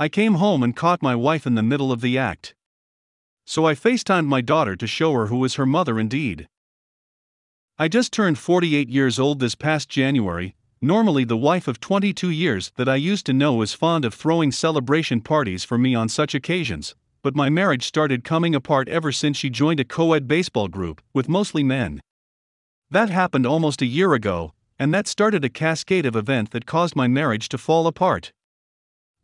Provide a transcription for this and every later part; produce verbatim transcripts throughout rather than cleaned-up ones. I came home and caught my wife in the middle of the act. So I FaceTimed my daughter to show her who is her mother indeed. I just turned forty-eight years old this past January. Normally the wife of twenty-two years that I used to know is fond of throwing celebration parties for me on such occasions, but my marriage started coming apart ever since she joined a co-ed baseball group with mostly men. That happened almost a year ago, and that started a cascade of events that caused my marriage to fall apart.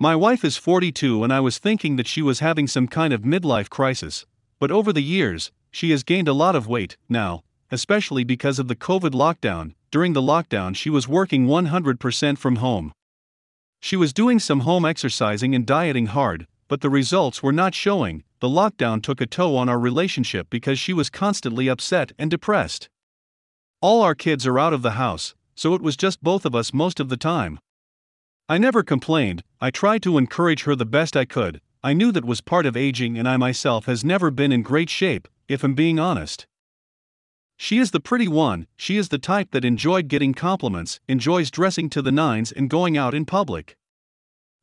My wife is forty-two and I was thinking that she was having some kind of midlife crisis, but over the years, she has gained a lot of weight now, especially because of the COVID lockdown. During the lockdown she was working one hundred percent from home. She was doing some home exercising and dieting hard, but the results were not showing. The lockdown took a toll on our relationship because she was constantly upset and depressed. All our kids are out of the house, so it was just both of us most of the time. I never complained, I tried to encourage her the best I could. I knew that was part of aging and I myself has never been in great shape, if I'm being honest. She is the pretty one, she is the type that enjoyed getting compliments, enjoys dressing to the nines and going out in public.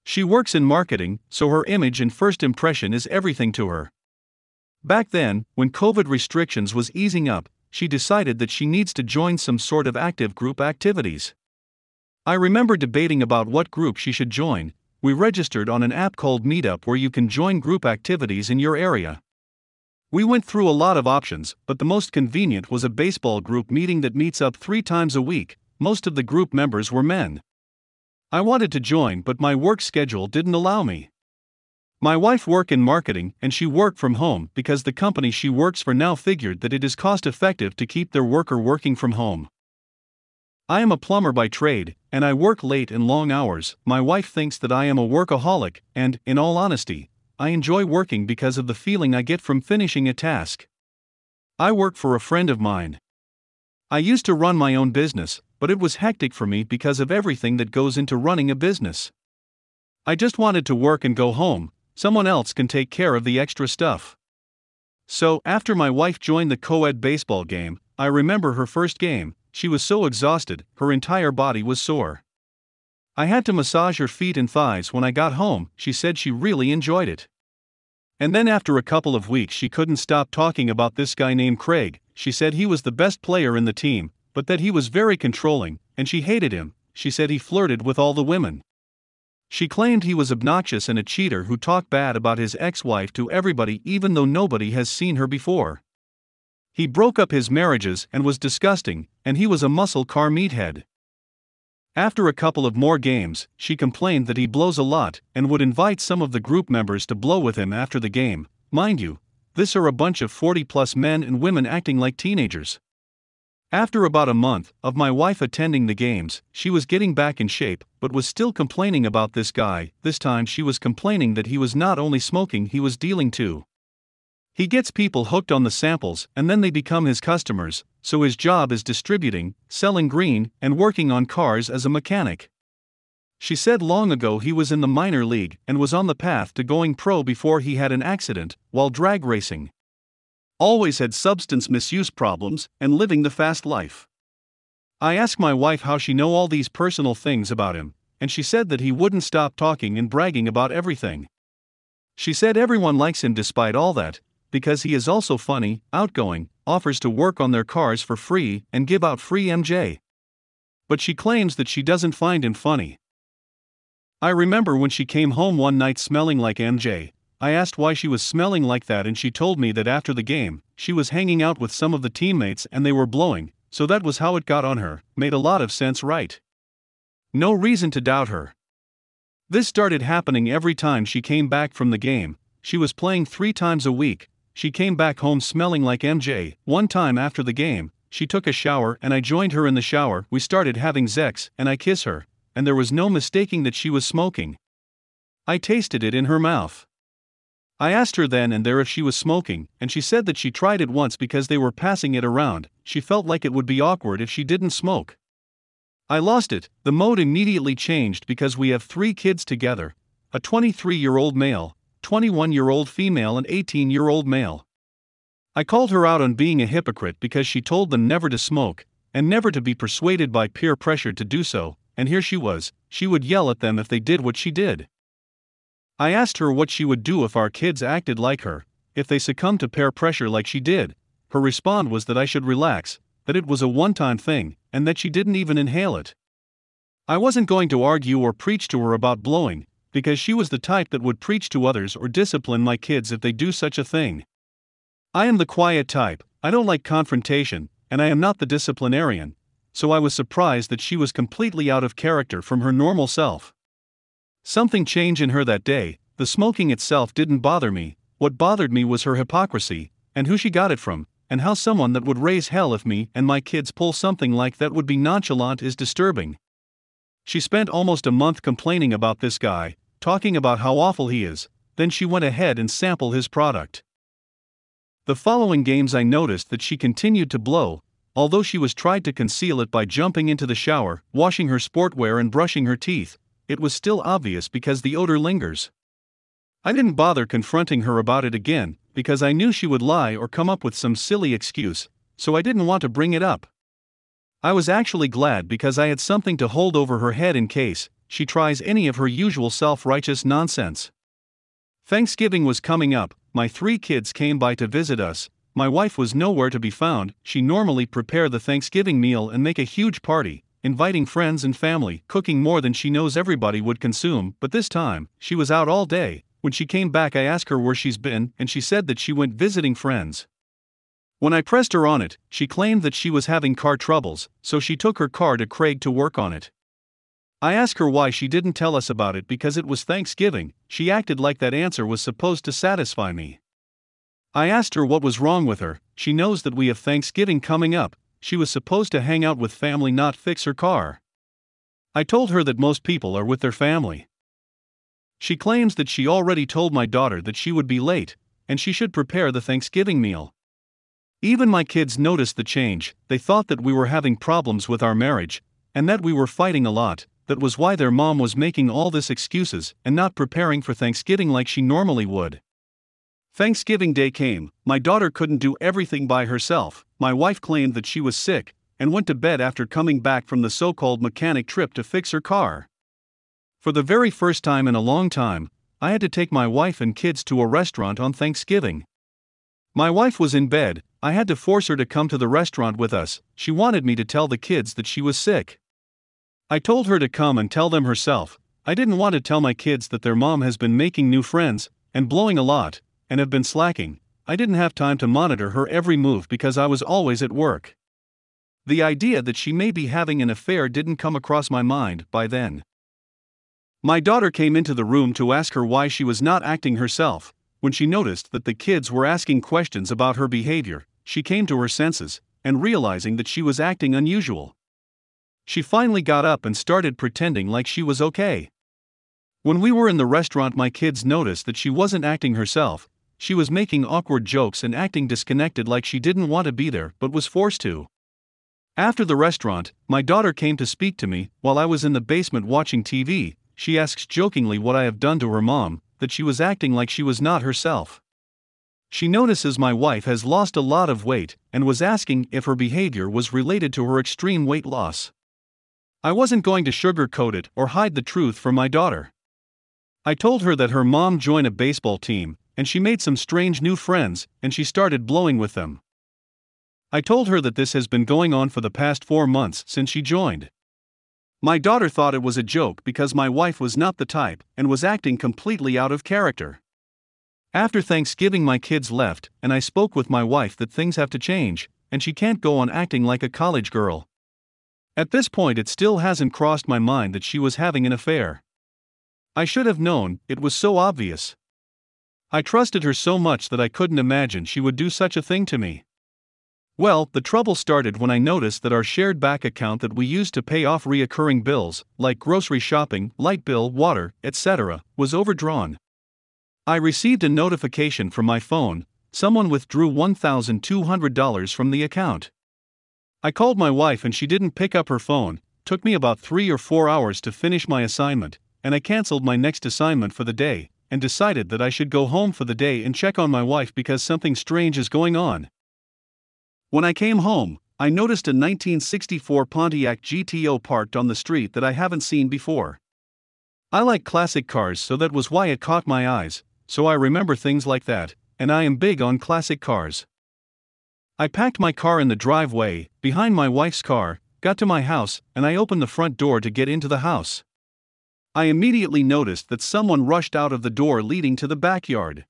She works in marketing, so her image and first impression is everything to her. Back then, when COVID restrictions was easing up, she decided that she needs to join some sort of active group activities. I remember debating about what group she should join. We registered on an app called Meetup where you can join group activities in your area. We went through a lot of options, but the most convenient was a baseball group meeting that meets up three times a week. Most of the group members were men. I wanted to join, but my work schedule didn't allow me. My wife works in marketing and she worked from home because the company she works for now figured that it is cost effective to keep their worker working from home. I am a plumber by trade, and I work late and long hours. My wife thinks that I am a workaholic, and, in all honesty, I enjoy working because of the feeling I get from finishing a task. I work for a friend of mine. I used to run my own business, but it was hectic for me because of everything that goes into running a business. I just wanted to work and go home. Someone else can take care of the extra stuff. So, after my wife joined the co-ed baseball game, I remember her first game. She was so exhausted, her entire body was sore. I had to massage her feet and thighs when I got home. She said she really enjoyed it. And then after a couple of weeks she couldn't stop talking about this guy named Craig. She said he was the best player in the team, but that he was very controlling, and she hated him. She said he flirted with all the women. She claimed he was obnoxious and a cheater who talked bad about his ex-wife to everybody even though nobody has seen her before. He broke up his marriages and was disgusting, and he was a muscle car meathead. After a couple of more games, she complained that he blows a lot and would invite some of the group members to blow with him after the game. Mind you, this are a bunch of forty-plus men and women acting like teenagers. After about a month of my wife attending the games, she was getting back in shape but was still complaining about this guy. This time she was complaining that he was not only smoking, he was dealing too. He gets people hooked on the samples and then they become his customers, so his job is distributing, selling green, and working on cars as a mechanic. She said long ago he was in the minor league and was on the path to going pro before he had an accident while drag racing. Always had substance misuse problems and living the fast life. I asked my wife how she knows all these personal things about him, and she said that he wouldn't stop talking and bragging about everything. She said everyone likes him despite all that, because he is also funny, outgoing, offers to work on their cars for free and give out free M J. But she claims that she doesn't find him funny. I remember when she came home one night smelling like M J, I asked why she was smelling like that and she told me that after the game, she was hanging out with some of the teammates and they were blowing, so that was how it got on her. Made a lot of sense, right? No reason to doubt her. This started happening every time she came back from the game. She was playing three times a week. She came back home smelling like M J. One time after the game, She took a shower and I joined her in the shower. We started having sex and I kiss her, and there was no mistaking that she was smoking. I tasted it in her mouth. I asked her then and there if she was smoking, and she said that she tried it once because they were passing it around. She felt like it would be awkward if she didn't smoke. I lost it. The mode immediately changed because we have three kids together, a twenty-three-year-old male, twenty-one-year-old female and eighteen-year-old male. I called her out on being a hypocrite because she told them never to smoke, and never to be persuaded by peer pressure to do so, and here she was, she would yell at them if they did what she did. I asked her what she would do if our kids acted like her, if they succumbed to peer pressure like she did. Her response was that I should relax, that it was a one-time thing, and that she didn't even inhale it. I wasn't going to argue or preach to her about blowing, because she was the type that would preach to others or discipline my kids if they do such a thing. I am the quiet type, I don't like confrontation, and I am not the disciplinarian, so I was surprised that she was completely out of character from her normal self. Something changed in her that day. The smoking itself didn't bother me. What bothered me was her hypocrisy, and who she got it from, and how someone that would raise hell if me and my kids pull something like that would be nonchalant is disturbing. She spent almost a month complaining about this guy, talking about how awful he is, then she went ahead and sampled his product. The following games I noticed that she continued to blow, although she was tried to conceal it by jumping into the shower, washing her sportwear and brushing her teeth. It was still obvious because the odor lingers. I didn't bother confronting her about it again, because I knew she would lie or come up with some silly excuse, so I didn't want to bring it up. I was actually glad because I had something to hold over her head in case she tries any of her usual self-righteous nonsense. Thanksgiving was coming up, my three kids came by to visit us, my wife was nowhere to be found. She normally prepared the Thanksgiving meal and make a huge party, inviting friends and family, cooking more than she knows everybody would consume, but this time, she was out all day. When she came back I asked her where she's been, and she said that she went visiting friends. When I pressed her on it, she claimed that she was having car troubles, so she took her car to Craig to work on it. I asked her why she didn't tell us about it because it was Thanksgiving. She acted like that answer was supposed to satisfy me. I asked her what was wrong with her. She knows that we have Thanksgiving coming up. She was supposed to hang out with family, not fix her car. I told her that most people are with their family. She claims that she already told my daughter that she would be late, and she should prepare the Thanksgiving meal. Even my kids noticed the change. They thought that we were having problems with our marriage, and that we were fighting a lot. That was why their mom was making all these excuses and not preparing for Thanksgiving like she normally would. Thanksgiving Day came. My daughter couldn't do everything by herself. My wife claimed that she was sick and went to bed after coming back from the so-called mechanic trip to fix her car. For the very first time in a long time, I had to take my wife and kids to a restaurant on Thanksgiving. My wife was in bed. I had to force her to come to the restaurant with us. She wanted me to tell the kids that she was sick. I told her to come and tell them herself. I didn't want to tell my kids that their mom has been making new friends and blowing a lot, and have been slacking. I didn't have time to monitor her every move because I was always at work. The idea that she may be having an affair didn't come across my mind by then. My daughter came into the room to ask her why she was not acting herself. When she noticed that the kids were asking questions about her behavior, she came to her senses, and realizing that she was acting unusual. She finally got up and started pretending like she was okay. When we were in the restaurant, my kids noticed that she wasn't acting herself. She was making awkward jokes and acting disconnected, like she didn't want to be there but was forced to. After the restaurant, my daughter came to speak to me. While I was in the basement watching T V, she asks jokingly what I have done to her mom, that she was acting like she was not herself. She notices my wife has lost a lot of weight and was asking if her behavior was related to her extreme weight loss. I wasn't going to sugarcoat it or hide the truth from my daughter. I told her that her mom joined a baseball team, and she made some strange new friends, and she started blowing with them. I told her that this has been going on for the past four months since she joined. My daughter thought it was a joke because my wife was not the type and was acting completely out of character. After Thanksgiving, my kids left, and I spoke with my wife that things have to change, and she can't go on acting like a college girl. At this point, it still hasn't crossed my mind that she was having an affair. I should have known, it was so obvious. I trusted her so much that I couldn't imagine she would do such a thing to me. Well, the trouble started when I noticed that our shared bank account that we used to pay off recurring bills, like grocery shopping, light bill, water, et cetera, was overdrawn. I received a notification from my phone, someone withdrew one thousand two hundred dollars from the account. I called my wife and she didn't pick up her phone. Took me about three or four hours to finish my assignment, and I cancelled my next assignment for the day, and decided that I should go home for the day and check on my wife because something strange is going on. When I came home, I noticed a nineteen sixty-four Pontiac G T O parked on the street that I haven't seen before. I like classic cars, so that was why it caught my eyes, so I remember things like that, and I am big on classic cars. I packed my car in the driveway, behind my wife's car, got to my house, and I opened the front door to get into the house. I immediately noticed that someone rushed out of the door leading to the backyard.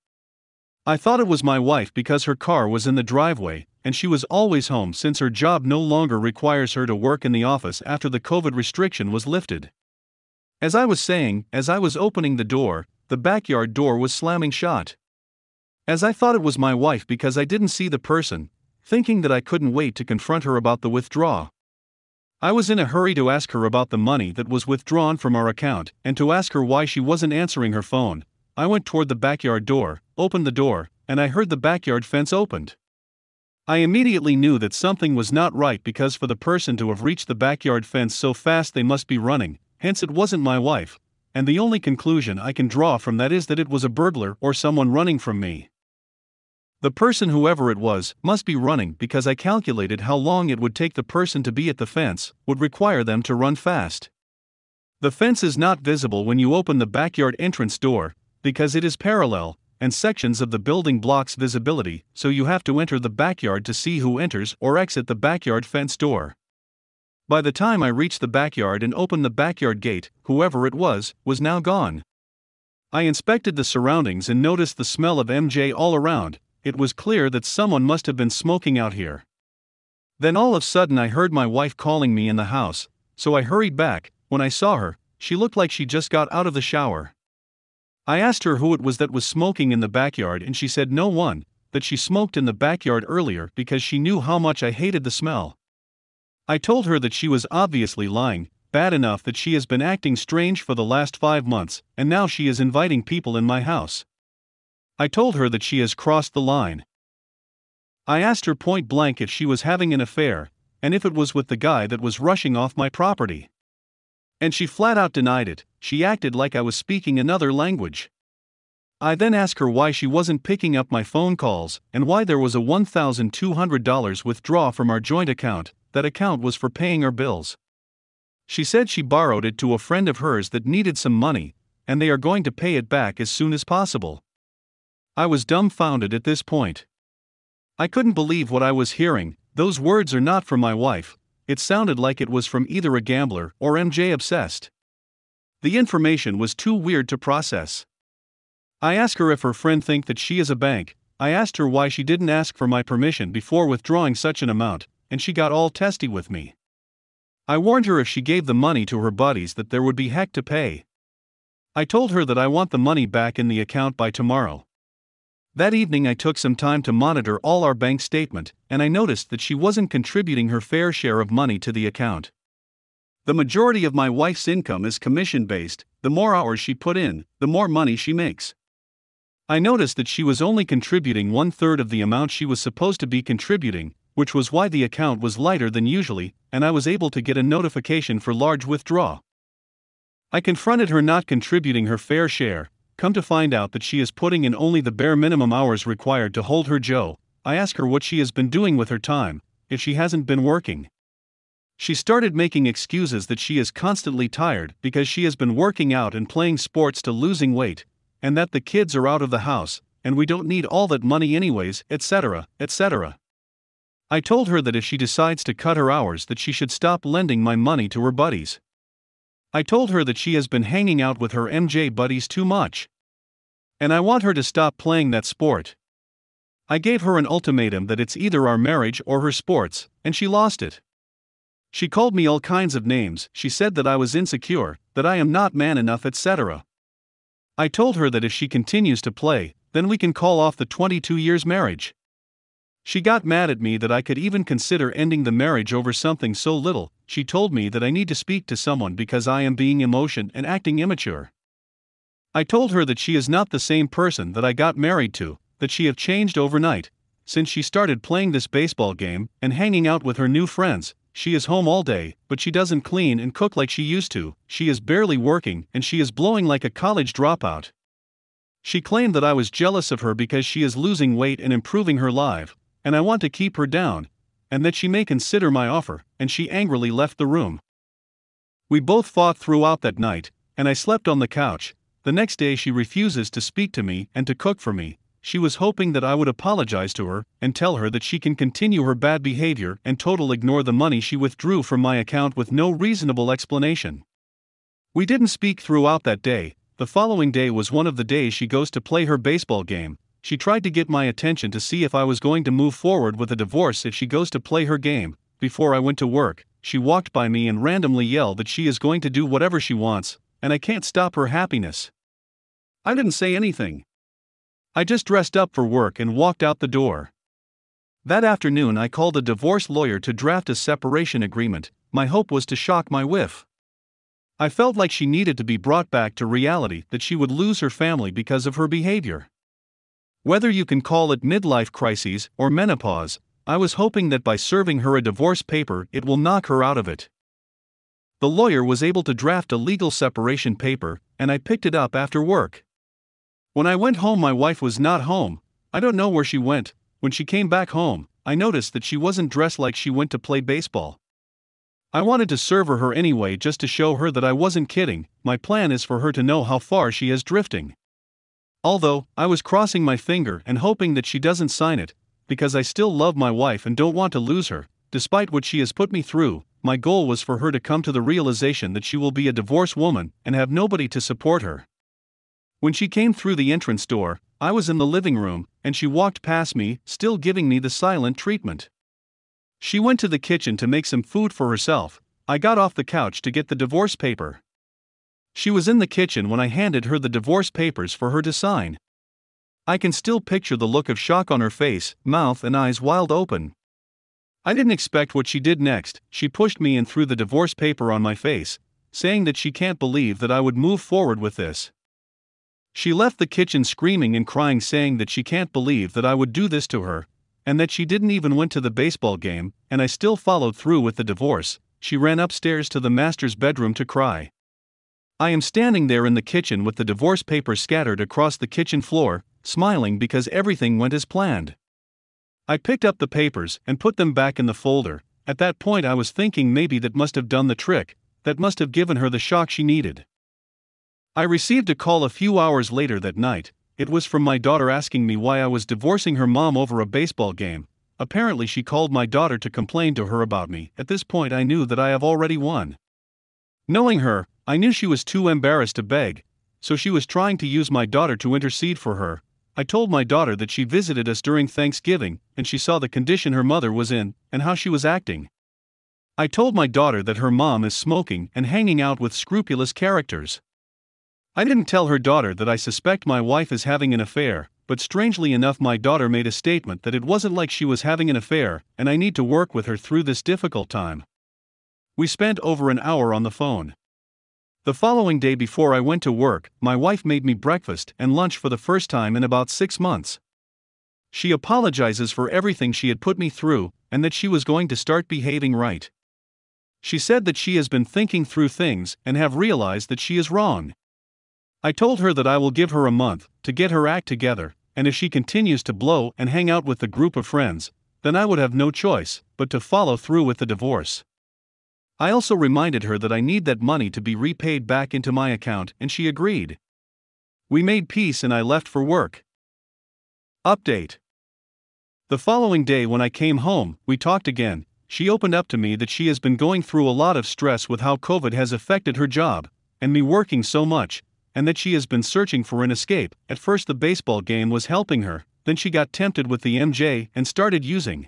I thought it was my wife because her car was in the driveway, and she was always home since her job no longer requires her to work in the office after the COVID restriction was lifted. As I was saying, as I was opening the door, the backyard door was slamming shut. As I thought it was my wife because I didn't see the person, thinking that I couldn't wait to confront her about the withdrawal. I was in a hurry to ask her about the money that was withdrawn from our account and to ask her why she wasn't answering her phone. I went toward the backyard door, opened the door, and I heard the backyard fence opened. I immediately knew that something was not right because for the person to have reached the backyard fence so fast they must be running, hence it wasn't my wife, and the only conclusion I can draw from that is that it was a burglar or someone running from me. The person, whoever it was, must be running because I calculated how long it would take the person to be at the fence would require them to run fast. The fence is not visible when you open the backyard entrance door because it is parallel, and sections of the building blocks visibility, so you have to enter the backyard to see who enters or exit the backyard fence door. By the time I reached the backyard and opened the backyard gate, whoever it was, was now gone. I inspected the surroundings and noticed the smell of M J all around. It was clear that someone must have been smoking out here. Then all of a sudden I heard my wife calling me in the house, so I hurried back. When I saw her, she looked like she just got out of the shower. I asked her who it was that was smoking in the backyard and she said no one, that she smoked in the backyard earlier because she knew how much I hated the smell. I told her that she was obviously lying, bad enough that she has been acting strange for the last five months, and now she is inviting people in my house. I told her that she has crossed the line. I asked her point blank if she was having an affair, and if it was with the guy that was rushing off my property. And she flat out denied it. She acted like I was speaking another language. I then asked her why she wasn't picking up my phone calls, and why there was a one thousand two hundred dollars withdrawal from our joint account. That account was for paying our bills. She said she borrowed it to a friend of hers that needed some money, and they are going to pay it back as soon as possible. I was dumbfounded at this point. I couldn't believe what I was hearing. Those words are not from my wife. It sounded like it was from either a gambler or M J obsessed. The information was too weird to process. I asked her if her friend thinks that she is a bank. I asked her why she didn't ask for my permission before withdrawing such an amount, and she got all testy with me. I warned her if she gave the money to her buddies that there would be heck to pay. I told her that I want the money back in the account by tomorrow. That evening I took some time to monitor all our bank statement, and I noticed that she wasn't contributing her fair share of money to the account. The majority of my wife's income is commission-based. The more hours she put in, the more money she makes. I noticed that she was only contributing one-third of the amount she was supposed to be contributing, which was why the account was lighter than usually, and I was able to get a notification for large withdrawal. I confronted her not contributing her fair share. Come to find out that she is putting in only the bare minimum hours required to hold her job. I ask her what she has been doing with her time, if she hasn't been working. She started making excuses that she is constantly tired because she has been working out and playing sports to losing weight, and that the kids are out of the house, and we don't need all that money anyways, et cetera, et cetera. I told her that if she decides to cut her hours that she should stop lending my money to her buddies. I told her that she has been hanging out with her M J buddies too much. And I want her to stop playing that sport. I gave her an ultimatum that it's either our marriage or her sports, and she lost it. She called me all kinds of names. She said that I was insecure, that I am not man enough, et cetera. I told her that if she continues to play, then we can call off the twenty-two years marriage. She got mad at me that I could even consider ending the marriage over something so little. She told me that I need to speak to someone because I am being emotional and acting immature. I told her that she is not the same person that I got married to, that she have changed overnight. Since she started playing this baseball game and hanging out with her new friends, she is home all day, but she doesn't clean and cook like she used to, she is barely working, and she is blowing like a college dropout. She claimed that I was jealous of her because she is losing weight and improving her life, and I want to keep her down, and that she may consider my offer, and she angrily left the room. We both fought throughout that night, and I slept on the couch. The next day she refuses to speak to me and to cook for me. She was hoping that I would apologize to her and tell her that she can continue her bad behavior and total ignore the money she withdrew from my account with no reasonable explanation. We didn't speak throughout that day. The following day was one of the days she goes to play her baseball game. She tried to get my attention to see if I was going to move forward with a divorce if she goes to play her game. Before I went to work, she walked by me and randomly yelled that she is going to do whatever she wants, and I can't stop her happiness. I didn't say anything. I just dressed up for work and walked out the door. That afternoon I called a divorce lawyer to draft a separation agreement. My hope was to shock my wife. I felt like she needed to be brought back to reality that she would lose her family because of her behavior. Whether you can call it midlife crises or menopause, I was hoping that by serving her a divorce paper it will knock her out of it. The lawyer was able to draft a legal separation paper, and I picked it up after work. When I went home, my wife was not home. I don't know where she went. When she came back home, I noticed that she wasn't dressed like she went to play baseball. I wanted to serve her anyway just to show her that I wasn't kidding. My plan is for her to know how far she is drifting. Although, I was crossing my finger and hoping that she doesn't sign it, because I still love my wife and don't want to lose her, despite what she has put me through. My goal was for her to come to the realization that she will be a divorced woman and have nobody to support her. When she came through the entrance door, I was in the living room, and she walked past me, still giving me the silent treatment. She went to the kitchen to make some food for herself. I got off the couch to get the divorce paper. She was in the kitchen when I handed her the divorce papers for her to sign. I can still picture the look of shock on her face, mouth and eyes wide open. I didn't expect what she did next. She pushed me and threw the divorce paper on my face, saying that she can't believe that I would move forward with this. She left the kitchen screaming and crying, saying that she can't believe that I would do this to her, and that she didn't even went to the baseball game, and I still followed through with the divorce. She ran upstairs to the master's bedroom to cry. I am standing there in the kitchen with the divorce paper scattered across the kitchen floor, smiling because everything went as planned. I picked up the papers and put them back in the folder. At that point I was thinking maybe that must have done the trick, that must have given her the shock she needed. I received a call a few hours later that night. It was from my daughter asking me why I was divorcing her mom over a baseball game. Apparently she called my daughter to complain to her about me. At this point I knew that I have already won. Knowing her, I knew she was too embarrassed to beg, so she was trying to use my daughter to intercede for her. I told my daughter that she visited us during Thanksgiving, and she saw the condition her mother was in, and how she was acting. I told my daughter that her mom is smoking and hanging out with scrupulous characters. I didn't tell her daughter that I suspect my wife is having an affair, but strangely enough my daughter made a statement that it wasn't like she was having an affair, and I need to work with her through this difficult time. We spent over an hour on the phone. The following day before I went to work, my wife made me breakfast and lunch for the first time in about six months. She apologizes for everything she had put me through, and that she was going to start behaving right. She said that she has been thinking through things and have realized that she is wrong. I told her that I will give her a month to get her act together, and if she continues to blow and hang out with the group of friends, then I would have no choice but to follow through with the divorce. I also reminded her that I need that money to be repaid back into my account, and she agreed. We made peace and I left for work. Update. The following day when I came home, we talked again. She opened up to me that she has been going through a lot of stress with how COVID has affected her job, and me working so much, and that she has been searching for an escape. At first the baseball game was helping her, then she got tempted with the M J and started using.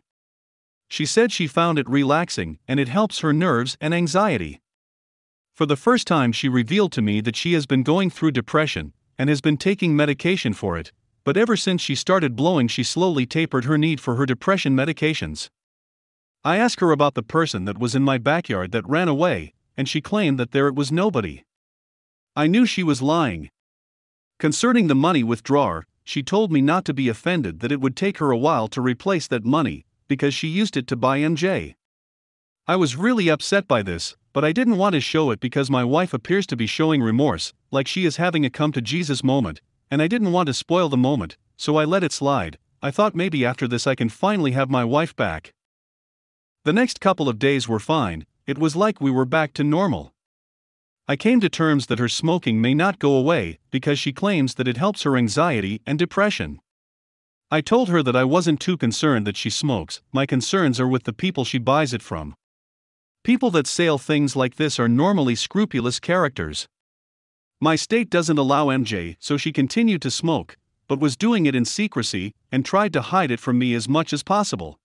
She said she found it relaxing and it helps her nerves and anxiety. For the first time she revealed to me that she has been going through depression and has been taking medication for it, but ever since she started blowing she slowly tapered her need for her depression medications. I asked her about the person that was in my backyard that ran away, and she claimed that there it was nobody. I knew she was lying. Concerning the money withdrawer, she told me not to be offended that it would take her a while to replace that money, because she used it to buy M J. I was really upset by this, but I didn't want to show it because my wife appears to be showing remorse, like she is having a come-to-Jesus moment, and I didn't want to spoil the moment, so I let it slide. I thought maybe after this I can finally have my wife back. The next couple of days were fine, it was like we were back to normal. I came to terms that her smoking may not go away because she claims that it helps her anxiety and depression. I told her that I wasn't too concerned that she smokes, my concerns are with the people she buys it from. People that sell things like this are normally scrupulous characters. My state doesn't allow M J, so she continued to smoke, but was doing it in secrecy and tried to hide it from me as much as possible.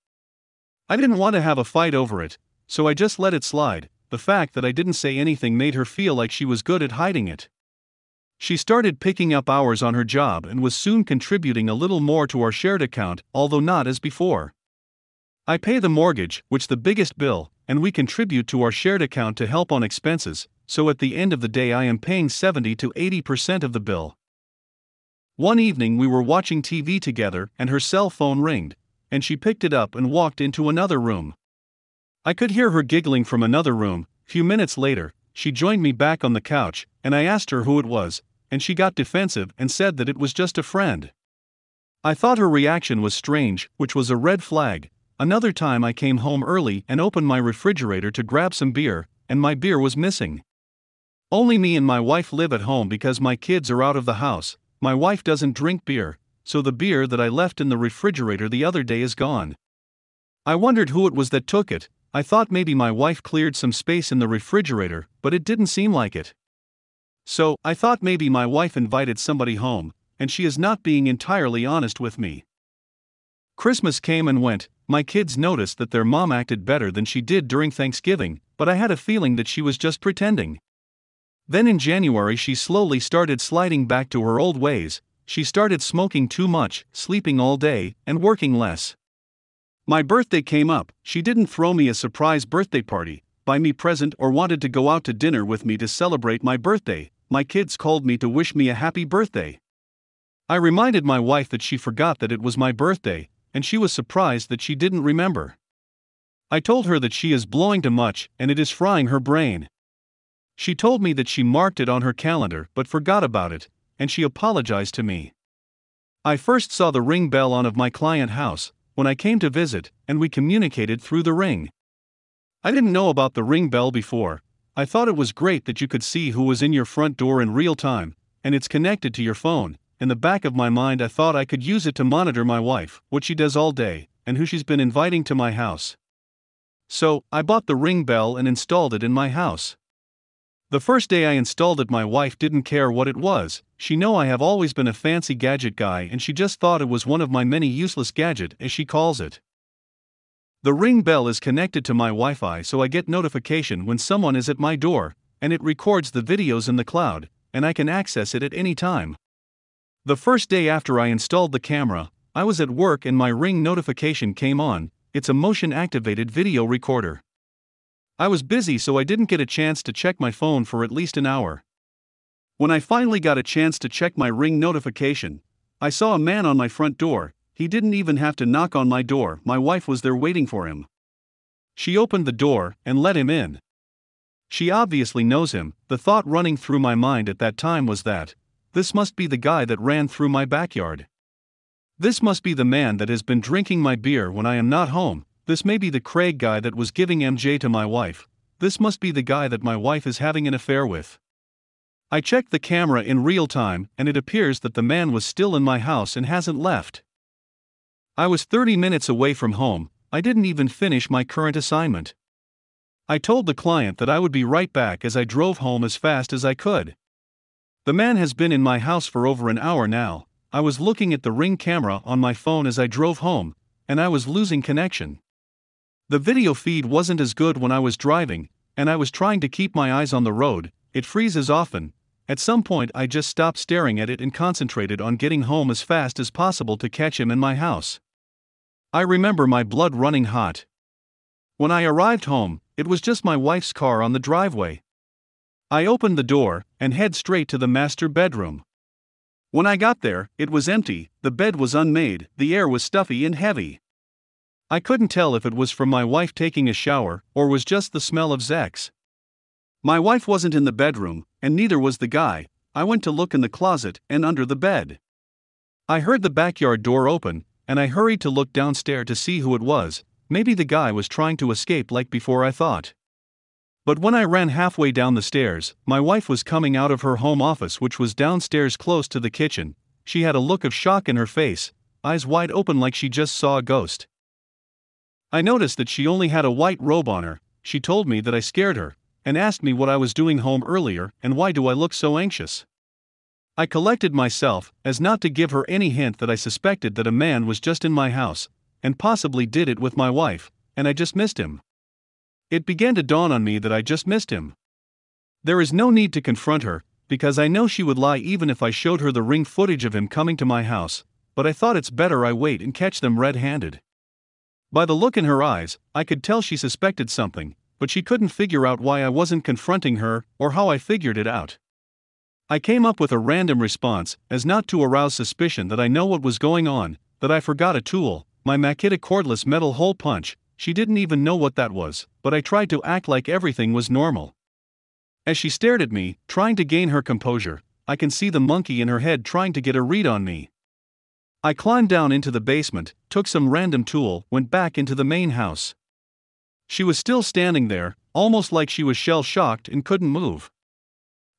I didn't want to have a fight over it, so I just let it slide. The fact that I didn't say anything made her feel like she was good at hiding it. She started picking up hours on her job and was soon contributing a little more to our shared account, although not as before. I pay the mortgage, which is the biggest bill, and we contribute to our shared account to help on expenses, so at the end of the day I am paying seventy to eighty percent of the bill. One evening we were watching T V together and her cell phone ringed, and she picked it up and walked into another room. I could hear her giggling from another room. Few minutes later, she joined me back on the couch, and I asked her who it was, and she got defensive and said that it was just a friend. I thought her reaction was strange, which was a red flag. Another time I came home early and opened my refrigerator to grab some beer, and my beer was missing. Only me and my wife live at home because my kids are out of the house. My wife doesn't drink beer, so the beer that I left in the refrigerator the other day is gone. I wondered who it was that took it. I thought maybe my wife cleared some space in the refrigerator, but it didn't seem like it. So, I thought maybe my wife invited somebody home, and she is not being entirely honest with me. Christmas came and went. My kids noticed that their mom acted better than she did during Thanksgiving, but I had a feeling that she was just pretending. Then in January she slowly started sliding back to her old ways. She started smoking too much, sleeping all day, and working less. My birthday came up. She didn't throw me a surprise birthday party, buy me present, or wanted to go out to dinner with me to celebrate my birthday. My kids called me to wish me a happy birthday. I reminded my wife that she forgot that it was my birthday, and she was surprised that she didn't remember. I told her that she is blowing too much, and it is frying her brain. She told me that she marked it on her calendar but forgot about it, and she apologized to me. I first saw the ring bell on of my client's house when I came to visit, and we communicated through the ring. I didn't know about the ring bell before. I thought it was great that you could see who was in your front door in real time, and it's connected to your phone. In the back of my mind I thought I could use it to monitor my wife, what she does all day, and who she's been inviting to my house. So, I bought the ring bell and installed it in my house. The first day I installed it my wife didn't care what it was. She know I have always been a fancy gadget guy and she just thought it was one of my many useless gadgets, as she calls it. The ring bell is connected to my Wi-Fi, so I get notification when someone is at my door, and it records the videos in the cloud, and I can access it at any time. The first day after I installed the camera, I was at work and my ring notification came on. It's a motion-activated video recorder. I was busy so I didn't get a chance to check my phone for at least an hour. When I finally got a chance to check my ring notification, I saw a man on my front door. He didn't even have to knock on my door, my wife was there waiting for him. She opened the door and let him in. She obviously knows him. The thought running through my mind at that time was that this must be the guy that ran through my backyard. This must be the man that has been drinking my beer when I am not home. This may be the Craig guy that was giving M J to my wife. This must be the guy that my wife is having an affair with. I checked the camera in real time, and it appears that the man was still in my house and hasn't left. I was thirty minutes away from home. I didn't even finish my current assignment. I told the client that I would be right back as I drove home as fast as I could. The man has been in my house for over an hour now. I was looking at the ring camera on my phone as I drove home, and I was losing connection. The video feed wasn't as good when I was driving, and I was trying to keep my eyes on the road. It freezes often, At some point I just stopped staring at it and concentrated on getting home as fast as possible to catch him in my house. I remember my blood running hot. When I arrived home, it was just my wife's car on the driveway. I opened the door and head straight to the master bedroom. When I got there, it was empty, the bed was unmade, the air was stuffy and heavy. I couldn't tell if it was from my wife taking a shower or was just the smell of Zax. My wife wasn't in the bedroom, and neither was the guy. I went to look in the closet and under the bed. I heard the backyard door open, and I hurried to look downstairs to see who it was. Maybe the guy was trying to escape like before I thought. But when I ran halfway down the stairs, my wife was coming out of her home office, which was downstairs close to the kitchen. She had a look of shock in her face, eyes wide open like she just saw a ghost. I noticed that she only had a white robe on her. She told me that I scared her, and asked me what I was doing home earlier and why do I look so anxious. I collected myself, as not to give her any hint that I suspected that a man was just in my house, and possibly did it with my wife, and I just missed him. It began to dawn on me that I just missed him. There is no need to confront her, because I know she would lie even if I showed her the ring footage of him coming to my house, but I thought it's better I wait and catch them red-handed. By the look in her eyes, I could tell she suspected something, but she couldn't figure out why I wasn't confronting her or how I figured it out. I came up with a random response, as not to arouse suspicion that I know what was going on, that I forgot a tool, my Makita cordless metal hole punch. She didn't even know what that was, but I tried to act like everything was normal. As she stared at me, trying to gain her composure, I can see the monkey in her head trying to get a read on me. I climbed down into the basement, took some random tool, went back into the main house. She was still standing there, almost like she was shell-shocked and couldn't move.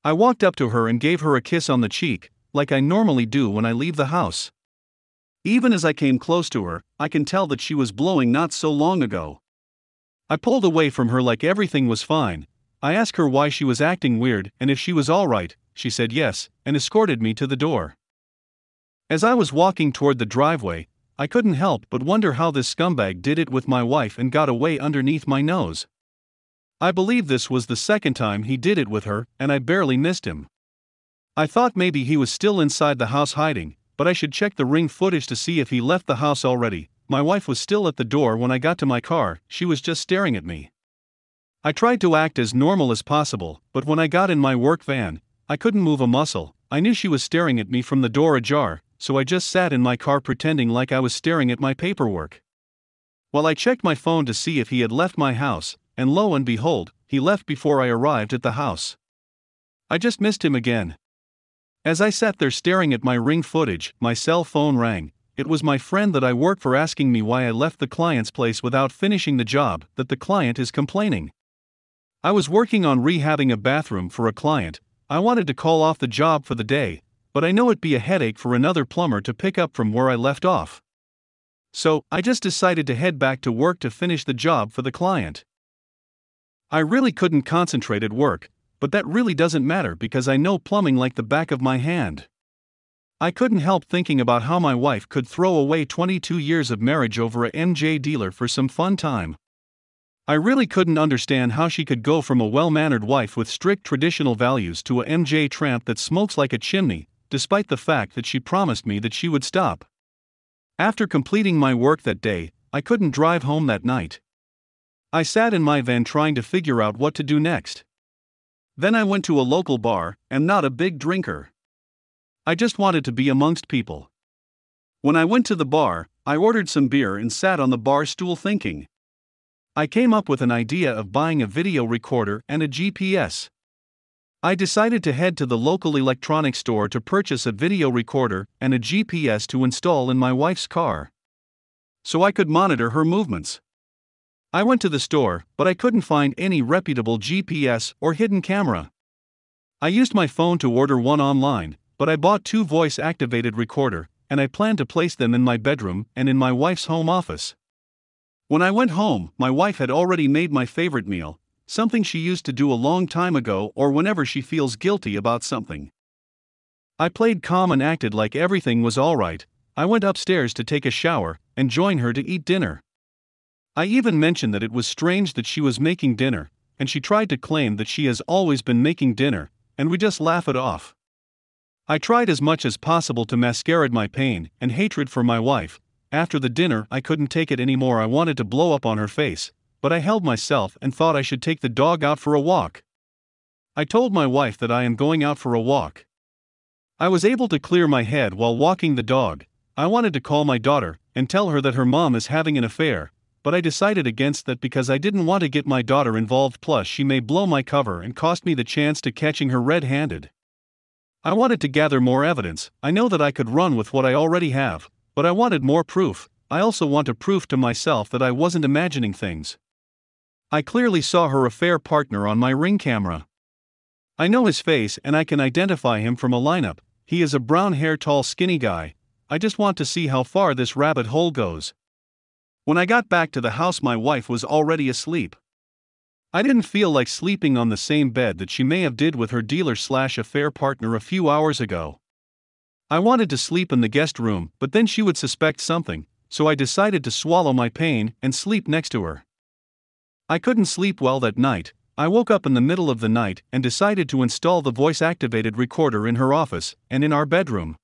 I walked up to her and gave her a kiss on the cheek, like I normally do when I leave the house. Even as I came close to her, I can tell that she was blowing not so long ago. I pulled away from her like everything was fine. I asked her why she was acting weird and if she was alright. She said yes, and escorted me to the door. As I was walking toward the driveway, I couldn't help but wonder how this scumbag did it with my wife and got away underneath my nose. I believe this was the second time he did it with her, and I barely missed him. I thought maybe he was still inside the house hiding, but I should check the ring footage to see if he left the house already. My wife was still at the door when I got to my car, she was just staring at me. I tried to act as normal as possible, but when I got in my work van, I couldn't move a muscle. I knew she was staring at me from the door ajar, so I just sat in my car pretending like I was staring at my paperwork. While I checked my phone to see if he had left my house, and lo and behold, he left before I arrived at the house. I just missed him again. As I sat there staring at my ring footage, my cell phone rang. It was my friend that I work for asking me why I left the client's place without finishing the job, that the client is complaining. I was working on rehabbing a bathroom for a client. I wanted to call off the job for the day, but I know it'd be a headache for another plumber to pick up from where I left off. So, I just decided to head back to work to finish the job for the client. I really couldn't concentrate at work, but that really doesn't matter because I know plumbing like the back of my hand. I couldn't help thinking about how my wife could throw away twenty-two years of marriage over a M J dealer for some fun time. I really couldn't understand how she could go from a well-mannered wife with strict traditional values to a M J tramp that smokes like a chimney, despite the fact that she promised me that she would stop. After completing my work that day, I couldn't drive home that night. I sat in my van trying to figure out what to do next. Then I went to a local bar, and not a big drinker. I just wanted to be amongst people. When I went to the bar, I ordered some beer and sat on the bar stool thinking. I came up with an idea of buying a video recorder and a G P S. I decided to head to the local electronics store to purchase a video recorder and a G P S to install in my wife's car, so I could monitor her movements. I went to the store, but I couldn't find any reputable G P S or hidden camera. I used my phone to order one online, but I bought two voice-activated recorders, and I planned to place them in my bedroom and in my wife's home office. When I went home, my wife had already made my favorite meal, something she used to do a long time ago or whenever she feels guilty about something. I played calm and acted like everything was alright. I went upstairs to take a shower and join her to eat dinner. I even mentioned that it was strange that she was making dinner, and she tried to claim that she has always been making dinner, and we just laugh it off. I tried as much as possible to masquerade my pain and hatred for my wife. After the dinner, I couldn't take it anymore. I wanted to blow up on her face, but I held myself and thought I should take the dog out for a walk. I told my wife that I am going out for a walk. I was able to clear my head while walking the dog. I wanted to call my daughter and tell her that her mom is having an affair, but I decided against that because I didn't want to get my daughter involved, plus she may blow my cover and cost me the chance to catching her red-handed. I wanted to gather more evidence. I know that I could run with what I already have, but I wanted more proof. I also want a proof to myself that I wasn't imagining things. I clearly saw her affair partner on my Ring camera. I know his face and I can identify him from a lineup. He is a brown-haired, tall, skinny guy. I just want to see how far this rabbit hole goes. When I got back to the house, my wife was already asleep. I didn't feel like sleeping on the same bed that she may have did with her dealer-slash-affair partner a few hours ago. I wanted to sleep in the guest room, but then she would suspect something, so I decided to swallow my pain and sleep next to her. I couldn't sleep well that night. I woke up in the middle of the night and decided to install the voice-activated recorder in her office and in our bedroom.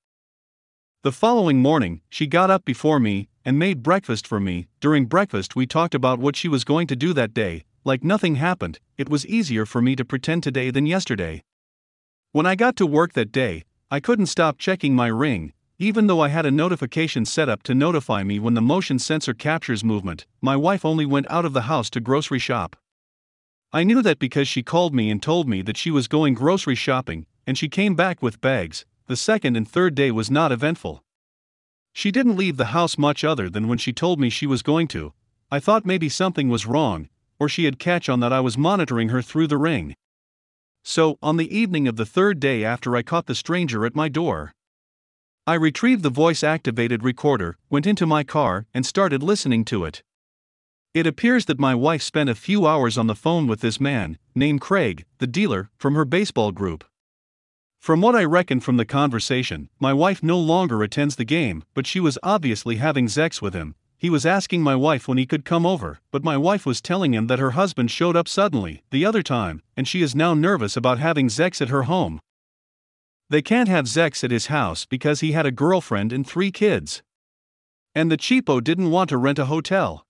The following morning, she got up before me and made breakfast for me. During breakfast, we talked about what she was going to do that day. Like nothing happened, it was easier for me to pretend today than yesterday. When I got to work that day, I couldn't stop checking my Ring, even though I had a notification set up to notify me when the motion sensor captures movement. My wife only went out of the house to grocery shop. I knew that because she called me and told me that she was going grocery shopping, and she came back with bags. The second and third day was not eventful. She didn't leave the house much other than when she told me she was going to. I thought maybe something was wrong, or she had catch on that I was monitoring her through the Ring. So, on the evening of the third day after I caught the stranger at my door, I retrieved the voice-activated recorder, went into my car, and started listening to it. It appears that my wife spent a few hours on the phone with this man, named Craig, the dealer, from her baseball group. From what I reckon from the conversation, my wife no longer attends the game, but she was obviously having sex with him. He was asking my wife when he could come over, but my wife was telling him that her husband showed up suddenly the other time, and she is now nervous about having sex at her home. They can't have sex at his house because he had a girlfriend and three kids. And the cheapo didn't want to rent a hotel.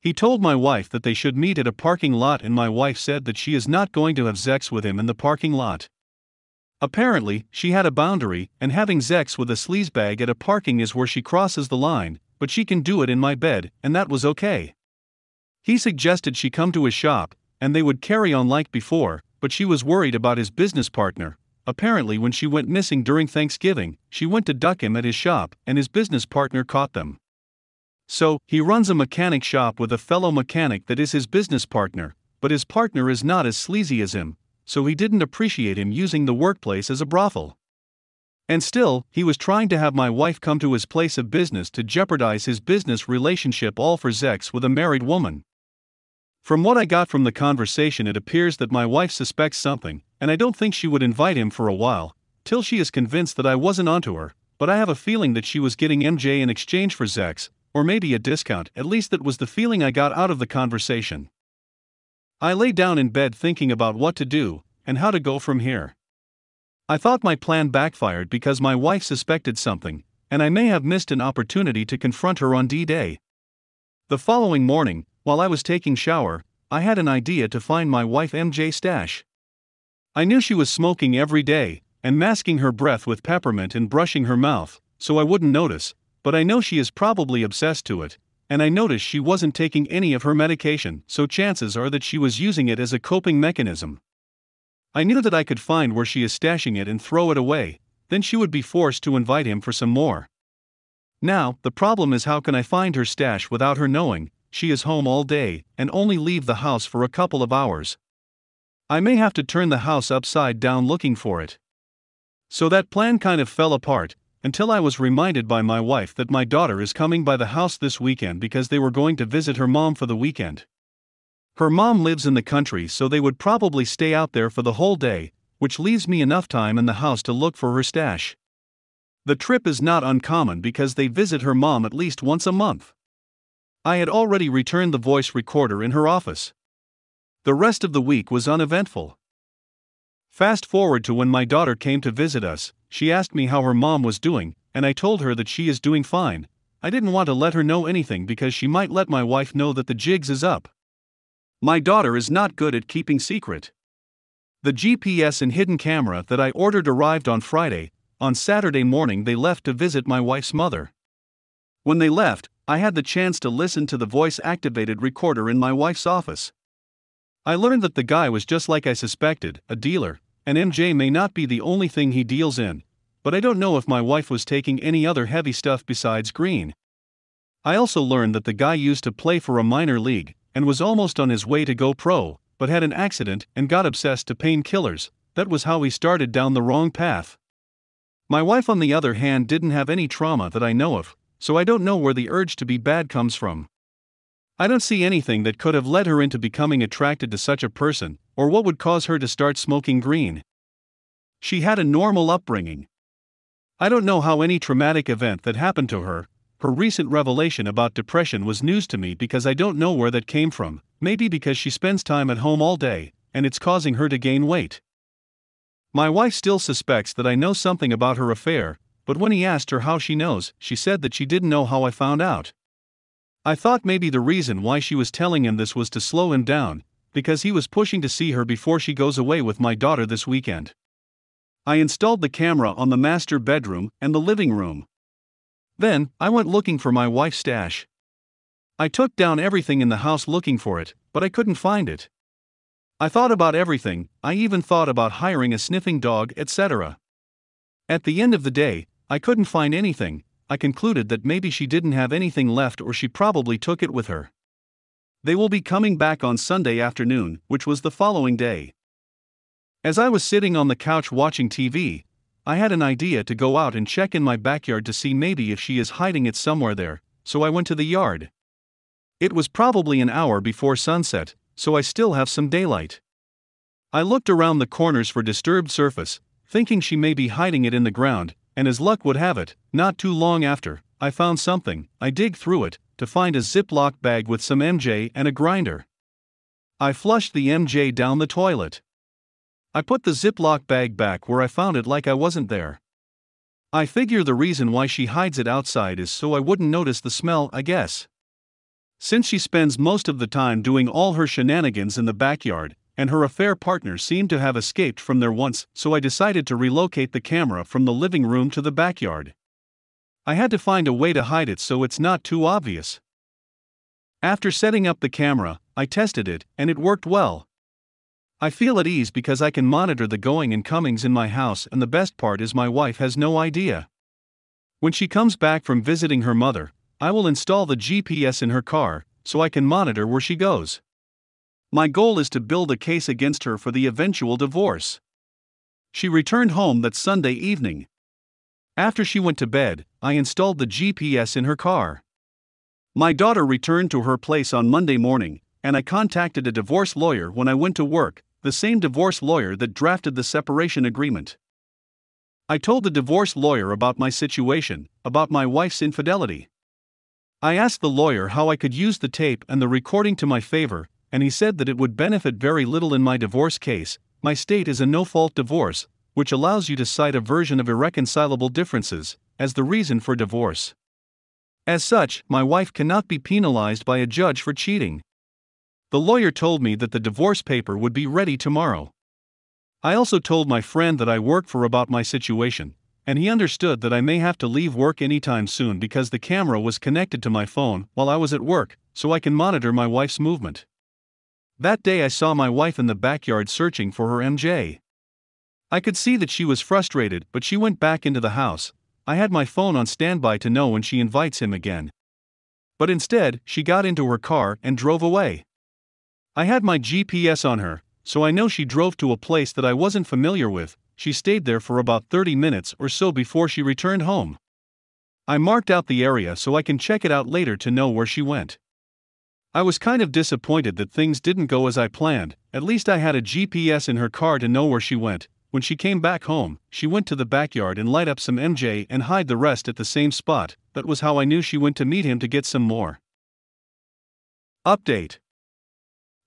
He told my wife that they should meet at a parking lot, and my wife said that she is not going to have sex with him in the parking lot. Apparently, she had a boundary, and having sex with a sleazebag at a parking is where she crosses the line, but she can do it in my bed, and that was okay. He suggested she come to his shop, and they would carry on like before, but she was worried about his business partner. Apparently, when she went missing during Thanksgiving, she went to duck him at his shop, and his business partner caught them. So, he runs a mechanic shop with a fellow mechanic that is his business partner, but his partner is not as sleazy as him, so he didn't appreciate him using the workplace as a brothel. And still, he was trying to have my wife come to his place of business to jeopardize his business relationship, all for sex with a married woman. From what I got from the conversation, it appears that my wife suspects something, and I don't think she would invite him for a while, till she is convinced that I wasn't onto her, but I have a feeling that she was getting M J in exchange for sex, or maybe a discount. At least that was the feeling I got out of the conversation. I lay down in bed thinking about what to do, and how to go from here. I thought my plan backfired because my wife suspected something, and I may have missed an opportunity to confront her on D-Day. The following morning, while I was taking a shower, I had an idea to find my wife M J's stash. I knew she was smoking every day, and masking her breath with peppermint and brushing her mouth, so I wouldn't notice, but I know she is probably obsessed to it. And I noticed she wasn't taking any of her medication, so chances are that she was using it as a coping mechanism. I knew that I could find where she is stashing it and throw it away, then she would be forced to invite him for some more. Now, the problem is, how can I find her stash without her knowing? She is home all day, and only leave the house for a couple of hours. I may have to turn the house upside down looking for it. So that plan kind of fell apart, until I was reminded by my wife that my daughter is coming by the house this weekend because they were going to visit her mom for the weekend. Her mom lives in the country, so they would probably stay out there for the whole day, which leaves me enough time in the house to look for her stash. The trip is not uncommon because they visit her mom at least once a month. I had already returned the voice recorder in her office. The rest of the week was uneventful. Fast forward to when my daughter came to visit us, she asked me how her mom was doing, and I told her that she is doing fine. I didn't want to let her know anything because she might let my wife know that the jigs is up. My daughter is not good at keeping secret. The G P S and hidden camera that I ordered arrived on Friday. On Saturday morning they left to visit my wife's mother. When they left, I had the chance to listen to the voice-activated recorder in my wife's office. I learned that the guy was just like I suspected, a dealer, and M J may not be the only thing he deals in, but I don't know if my wife was taking any other heavy stuff besides green. I also learned that the guy used to play for a minor league, and was almost on his way to go pro, but had an accident and got obsessed to painkillers. That was how he started down the wrong path. My wife, on the other hand, didn't have any trauma that I know of, so I don't know where the urge to be bad comes from. I don't see anything that could have led her into becoming attracted to such a person, or what would cause her to start smoking green. She had a normal upbringing. I don't know how any traumatic event that happened to her. Her recent revelation about depression was news to me because I don't know where that came from, maybe because she spends time at home all day, and it's causing her to gain weight. My wife still suspects that I know something about her affair, but when he asked her how she knows, she said that she didn't know how I found out. I thought maybe the reason why she was telling him this was to slow him down, because he was pushing to see her before she goes away with my daughter this weekend. I installed the camera on the master bedroom and the living room. Then, I went looking for my wife's stash. I took down everything in the house looking for it, but I couldn't find it. I thought about everything, I even thought about hiring a sniffing dog, et cetera. At the end of the day, I couldn't find anything. I concluded that maybe she didn't have anything left, or she probably took it with her. They will be coming back on Sunday afternoon, which was the following day. As I was sitting on the couch watching T V, I had an idea to go out and check in my backyard to see maybe if she is hiding it somewhere there, so I went to the yard. It was probably an hour before sunset, so I still have some daylight. I looked around the corners for disturbed surface, thinking she may be hiding it in the ground, and as luck would have it, not too long after, I found something. I dig through it, to find a Ziploc bag with some M J and a grinder. I flushed the M J down the toilet. I put the Ziploc bag back where I found it like I wasn't there. I figure the reason why she hides it outside is so I wouldn't notice the smell, I guess. Since she spends most of the time doing all her shenanigans in the backyard, and her affair partner seemed to have escaped from there once, so I decided to relocate the camera from the living room to the backyard. I had to find a way to hide it so it's not too obvious. After setting up the camera, I tested it, and it worked well. I feel at ease because I can monitor the going and comings in my house, and the best part is my wife has no idea. When she comes back from visiting her mother, I will install the G P S in her car, so I can monitor where she goes. My goal is to build a case against her for the eventual divorce. She returned home that Sunday evening. After she went to bed, I installed the G P S in her car. My daughter returned to her place on Monday morning, and I contacted a divorce lawyer when I went to work, the same divorce lawyer that drafted the separation agreement. I told the divorce lawyer about my situation, about my wife's infidelity. I asked the lawyer how I could use the tape and the recording to my favor, and he said that it would benefit very little in my divorce case. My state is a no-fault divorce, which allows you to cite a version of irreconcilable differences as the reason for divorce. As such, my wife cannot be penalized by a judge for cheating. The lawyer told me that the divorce paper would be ready tomorrow. I also told my friend that I work for about my situation, and he understood that I may have to leave work anytime soon because the camera was connected to my phone while I was at work, so I can monitor my wife's movement. That day I saw my wife in the backyard searching for her M J. I could see that she was frustrated, but she went back into the house. I had my phone on standby to know when she invites him again. But instead, she got into her car and drove away. I had my G P S on her, so I know she drove to a place that I wasn't familiar with. She stayed there for about thirty minutes or so before she returned home. I marked out the area so I can check it out later to know where she went. I was kind of disappointed that things didn't go as I planned. At least I had a G P S in her car to know where she went. When she came back home, she went to the backyard and light up some M J and hide the rest at the same spot. That was how I knew she went to meet him to get some more. Update.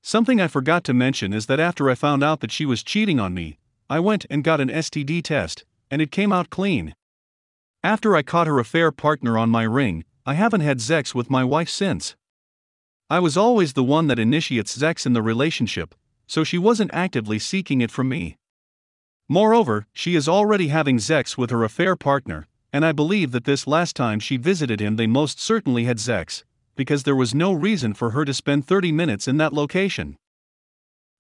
Something I forgot to mention is that after I found out that she was cheating on me, I went and got an S T D test, and it came out clean. After I caught her affair partner on my ring, I haven't had sex with my wife since. I was always the one that initiates sex in the relationship, so she wasn't actively seeking it from me. Moreover, she is already having sex with her affair partner, and I believe that this last time she visited him they most certainly had sex, because there was no reason for her to spend thirty minutes in that location.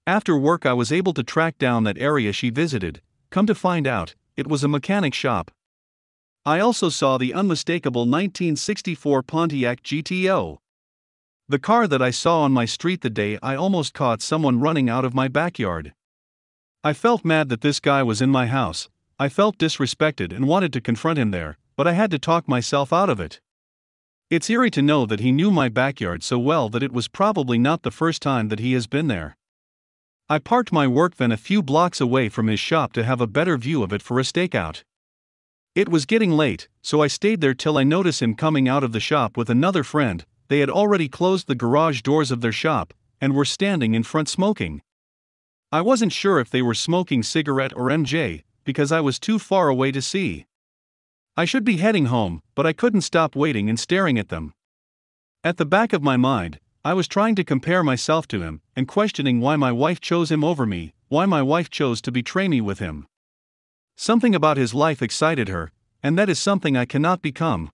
After work I was able to track down that area she visited. Come to find out, it was a mechanic shop. I also saw the unmistakable nineteen sixty-four Pontiac G T O. The car that I saw on my street the day I almost caught someone running out of my backyard. I felt mad that this guy was in my house. I felt disrespected and wanted to confront him there, but I had to talk myself out of it. It's eerie to know that he knew my backyard so well that it was probably not the first time that he has been there. I parked my work van a few blocks away from his shop to have a better view of it for a stakeout. It was getting late, so I stayed there till I noticed him coming out of the shop with another friend. They had already closed the garage doors of their shop, and were standing in front smoking. I wasn't sure if they were smoking cigarette or M J, because I was too far away to see. I should be heading home, but I couldn't stop waiting and staring at them. At the back of my mind, I was trying to compare myself to him, and questioning why my wife chose him over me, why my wife chose to betray me with him. Something about his life excited her, and that is something I cannot become.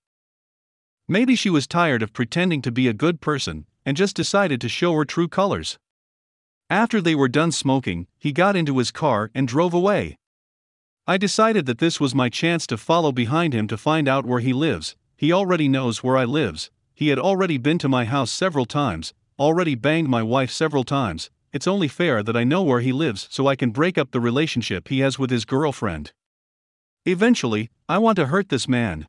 Maybe she was tired of pretending to be a good person, and just decided to show her true colors. After they were done smoking, he got into his car and drove away. I decided that this was my chance to follow behind him to find out where he lives. He already knows where I live. He had already been to my house several times, already banged my wife several times. It's only fair that I know where he lives so I can break up the relationship he has with his girlfriend. Eventually, I want to hurt this man.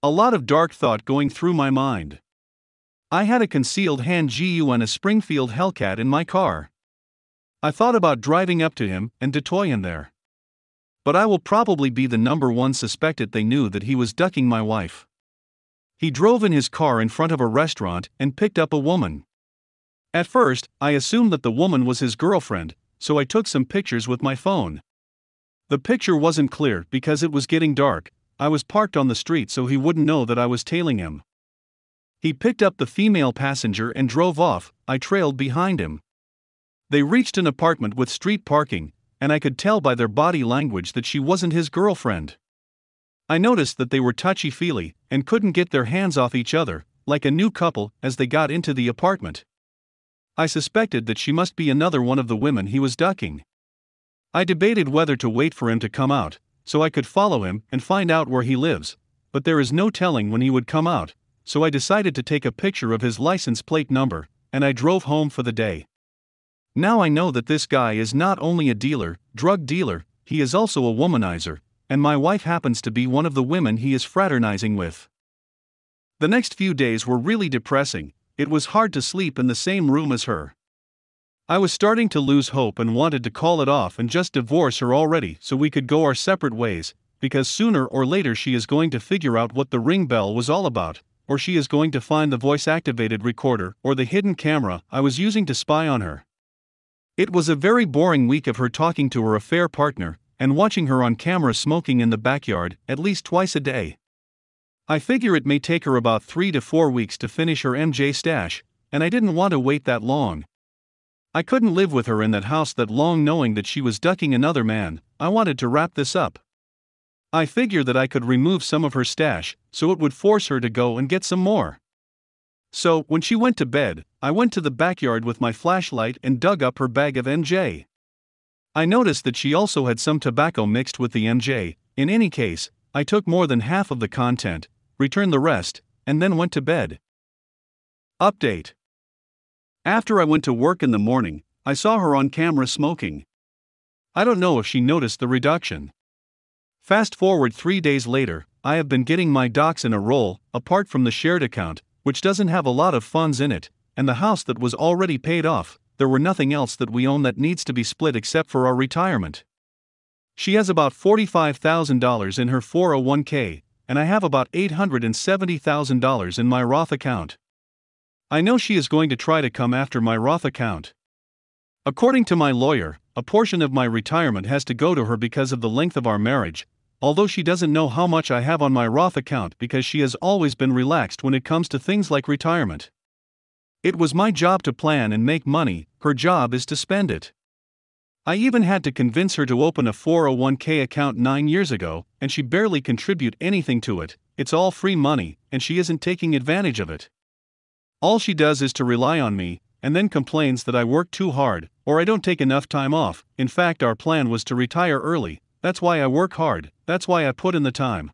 A lot of dark thought going through my mind. I had a concealed hand gun and a Springfield Hellcat in my car. I thought about driving up to him and detoy him there. But I will probably be the number one suspected. They knew that he was ducking my wife. He drove in his car in front of a restaurant and picked up a woman. At first, I assumed that the woman was his girlfriend, so I took some pictures with my phone. The picture wasn't clear because it was getting dark. I was parked on the street so he wouldn't know that I was tailing him. He picked up the female passenger and drove off. I trailed behind him. They reached an apartment with street parking, and I could tell by their body language that she wasn't his girlfriend. I noticed that they were touchy-feely, and couldn't get their hands off each other, like a new couple, as they got into the apartment. I suspected that she must be another one of the women he was ducking. I debated whether to wait for him to come out, so I could follow him and find out where he lives, but there is no telling when he would come out, so I decided to take a picture of his license plate number, and I drove home for the day. Now I know that this guy is not only a dealer, drug dealer, he is also a womanizer, and my wife happens to be one of the women he is fraternizing with. The next few days were really depressing. It was hard to sleep in the same room as her. I was starting to lose hope and wanted to call it off and just divorce her already so we could go our separate ways, because sooner or later she is going to figure out what the ring bell was all about, or she is going to find the voice-activated recorder or the hidden camera I was using to spy on her. It was a very boring week of her talking to her affair partner and watching her on camera smoking in the backyard at least twice a day. I figure it may take her about three to four weeks to finish her M J stash, and I didn't want to wait that long. I couldn't live with her in that house that long knowing that she was ducking another man. I wanted to wrap this up. I figured that I could remove some of her stash, so it would force her to go and get some more. So, when she went to bed, I went to the backyard with my flashlight and dug up her bag of M J. I noticed that she also had some tobacco mixed with the M J. In any case, I took more than half of the content, returned the rest, and then went to bed. Update. After I went to work in the morning, I saw her on camera smoking. I don't know if she noticed the reduction. Fast forward three days later, I have been getting my docs in a roll, apart from the shared account, which doesn't have a lot of funds in it, and the house that was already paid off. There were nothing else that we own that needs to be split except for our retirement. She has about forty-five thousand dollars in her four oh one K, and I have about eight hundred seventy thousand dollars in my Roth account. I know she is going to try to come after my Roth account. According to my lawyer, a portion of my retirement has to go to her because of the length of our marriage, although she doesn't know how much I have on my Roth account because she has always been relaxed when it comes to things like retirement. It was my job to plan and make money, her job is to spend it. I even had to convince her to open a four oh one k account nine years ago, and she barely contribute anything to it, it's all free money, and she isn't taking advantage of it. All she does is to rely on me, and then complains that I work too hard, or I don't take enough time off. In fact, our plan was to retire early, that's why I work hard, that's why I put in the time.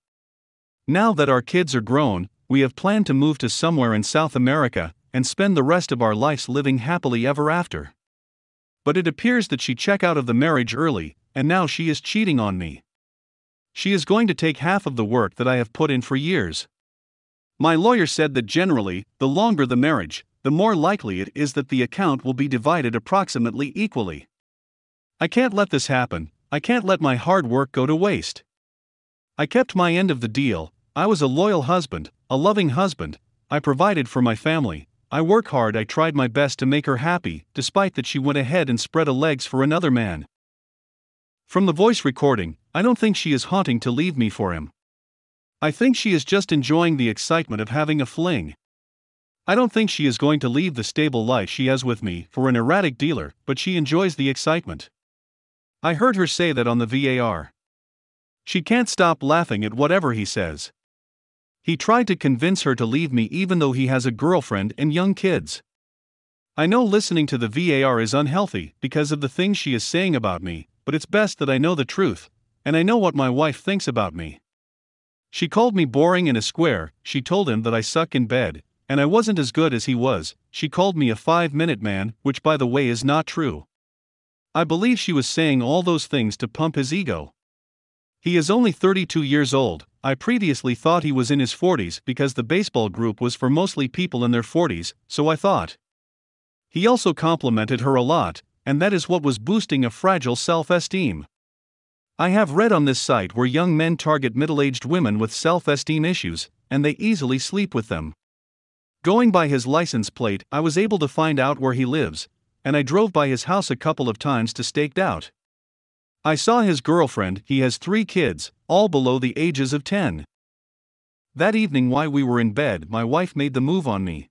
Now that our kids are grown, we have planned to move to somewhere in South America, and spend the rest of our lives living happily ever after. But it appears that she checked out of the marriage early, and now she is cheating on me. She is going to take half of the work that I have put in for years. My lawyer said that generally, the longer the marriage, the more likely it is that the account will be divided approximately equally. I can't let this happen, I can't let my hard work go to waste. I kept my end of the deal, I was a loyal husband, a loving husband, I provided for my family, I work hard, I tried my best to make her happy, despite that she went ahead and spread her legs for another man. From the voice recording, I don't think she is haunting to leave me for him. I think she is just enjoying the excitement of having a fling. I don't think she is going to leave the stable life she has with me for an erratic dealer, but she enjoys the excitement. I heard her say that on the V A R. She can't stop laughing at whatever he says. He tried to convince her to leave me even though he has a girlfriend and young kids. I know listening to the V A R is unhealthy because of the things she is saying about me, but it's best that I know the truth, and I know what my wife thinks about me. She called me boring and a square, she told him that I suck in bed, and I wasn't as good as he was, she called me a five-minute man, which by the way is not true. I believe she was saying all those things to pump his ego. He is only thirty-two years old, I previously thought he was in his forties because the baseball group was for mostly people in their forties, so I thought. He also complimented her a lot, and that is what was boosting a fragile self-esteem. I have read on this site where young men target middle-aged women with self-esteem issues, and they easily sleep with them. Going by his license plate, I was able to find out where he lives, and I drove by his house a couple of times to stake out. I saw his girlfriend, he has three kids, all below the ages of ten. That evening while we were in bed, my wife made the move on me.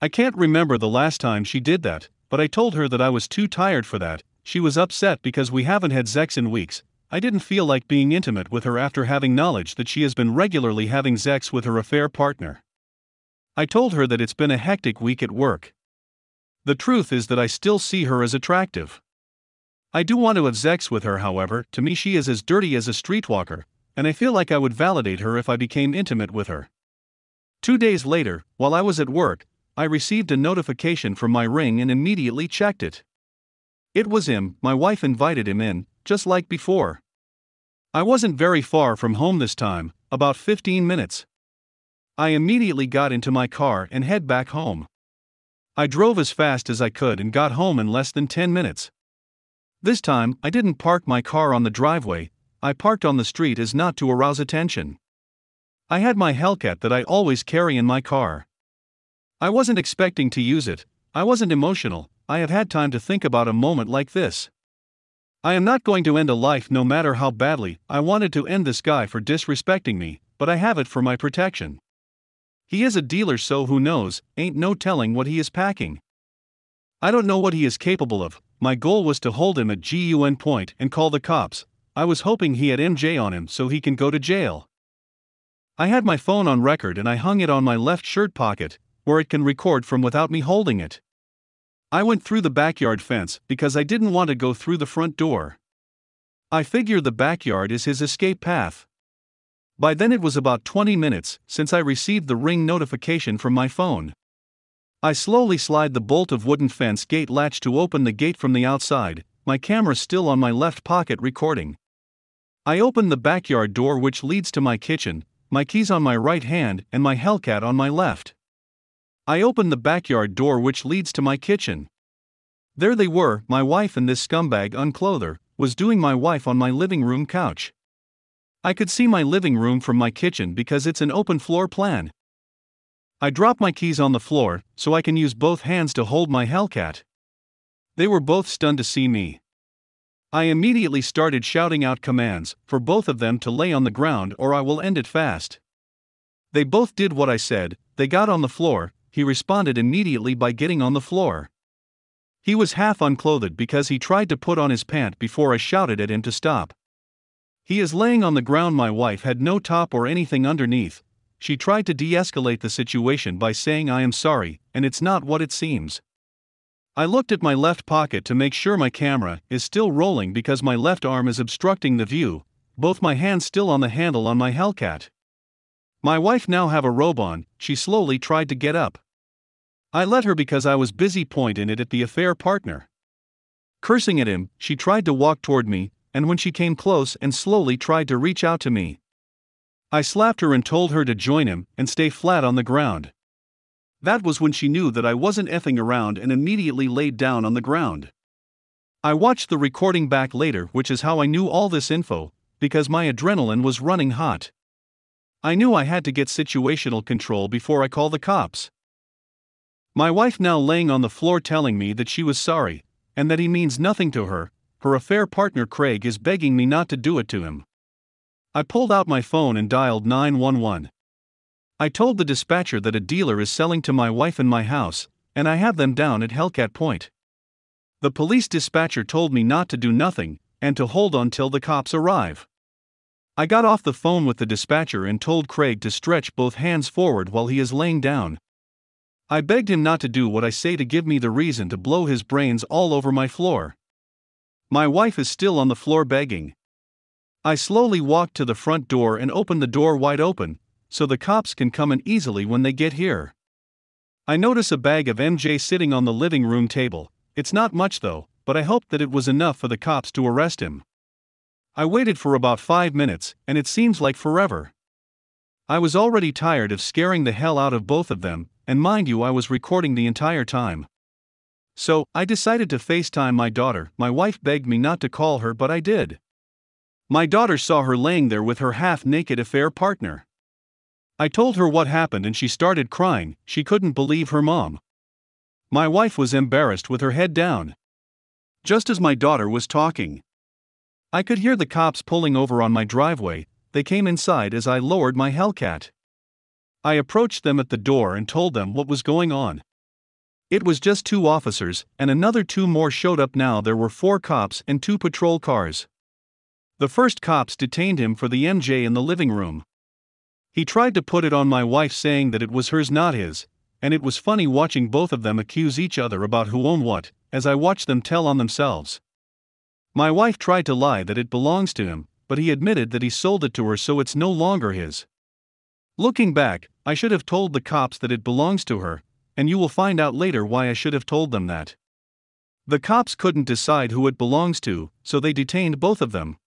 I can't remember the last time she did that, but I told her that I was too tired for that, she was upset because we haven't had sex in weeks, I didn't feel like being intimate with her after having knowledge that she has been regularly having sex with her affair partner. I told her that it's been a hectic week at work. The truth is that I still see her as attractive. I do want to have sex with her, however, to me she is as dirty as a streetwalker, and I feel like I would validate her if I became intimate with her. Two days later, while I was at work, I received a notification from my ring and immediately checked it. It was him, my wife invited him in, just like before. I wasn't very far from home this time, about fifteen minutes. I immediately got into my car and head back home. I drove as fast as I could and got home in less than ten minutes. This time, I didn't park my car on the driveway, I parked on the street as not to arouse attention. I had my Hellcat that I always carry in my car. I wasn't expecting to use it, I wasn't emotional, I have had time to think about a moment like this. I am not going to end a life no matter how badly I wanted to end this guy for disrespecting me, but I have it for my protection. He is a dealer, so who knows, ain't no telling what he is packing. I don't know what he is capable of. My goal was to hold him at gun point and call the cops. I was hoping he had M J on him so he can go to jail. I had my phone on record and I hung it on my left shirt pocket, where it can record from without me holding it. I went through the backyard fence because I didn't want to go through the front door. I figure the backyard is his escape path. By then it was about twenty minutes since I received the ring notification from my phone. I slowly slide the bolt of wooden fence gate latch to open the gate from the outside, my camera still on my left pocket recording. I open the backyard door which leads to my kitchen, my keys on my right hand and my Hellcat on my left. I open the backyard door which leads to my kitchen. There they were, my wife and this scumbag unclother was doing my wife on my living room couch. I could see my living room from my kitchen because it's an open floor plan. I drop my keys on the floor, so I can use both hands to hold my Hellcat. They were both stunned to see me. I immediately started shouting out commands for both of them to lay on the ground or I will end it fast. They both did what I said. They got on the floor. He responded immediately by getting on the floor. He was half unclothed because he tried to put on his pant before I shouted at him to stop. He is laying on the ground. My wife had no top or anything underneath. She tried to de-escalate the situation by saying I am sorry, and it's not what it seems. I looked at my left pocket to make sure my camera is still rolling because my left arm is obstructing the view, both my hands still on the handle on my Hellcat. My wife now have a robe on. She slowly tried to get up. I let her because I was busy pointing it at the affair partner. Cursing at him, she tried to walk toward me, and when she came close and slowly tried to reach out to me, I slapped her and told her to join him and stay flat on the ground. That was when she knew that I wasn't effing around and immediately laid down on the ground. I watched the recording back later, which is how I knew all this info, because my adrenaline was running hot. I knew I had to get situational control before I call the cops. My wife now laying on the floor telling me that she was sorry, and that he means nothing to her. Her affair partner Craig is begging me not to do it to him. I pulled out my phone and dialed nine one one. I told the dispatcher that a dealer is selling to my wife in my house, and I have them down at Hellcat Point. The police dispatcher told me not to do nothing, and to hold on till the cops arrive. I got off the phone with the dispatcher and told Craig to stretch both hands forward while he is laying down. I begged him not to do what I say to give me the reason to blow his brains all over my floor. My wife is still on the floor begging. I slowly walked to the front door and opened the door wide open, so the cops can come in easily when they get here. I notice a bag of M J sitting on the living room table. It's not much though, but I hoped that it was enough for the cops to arrest him. I waited for about five minutes, and it seems like forever. I was already tired of scaring the hell out of both of them, and mind you, I was recording the entire time. So, I decided to FaceTime my daughter. My wife begged me not to call her, but I did. My daughter saw her laying there with her half-naked affair partner. I told her what happened and she started crying. She couldn't believe her mom. My wife was embarrassed with her head down. Just as my daughter was talking, I could hear the cops pulling over on my driveway. They came inside as I lowered my Hellcat. I approached them at the door and told them what was going on. It was just two officers, and another two more showed up. Now there were four cops and two patrol cars. The first cops detained him for the M J in the living room. He tried to put it on my wife, saying that it was hers, not his, and it was funny watching both of them accuse each other about who owned what, as I watched them tell on themselves. My wife tried to lie that it belongs to him, but he admitted that he sold it to her, so it's no longer his. Looking back, I should have told the cops that it belongs to her, and you will find out later why I should have told them that. The cops couldn't decide who it belongs to, so they detained both of them.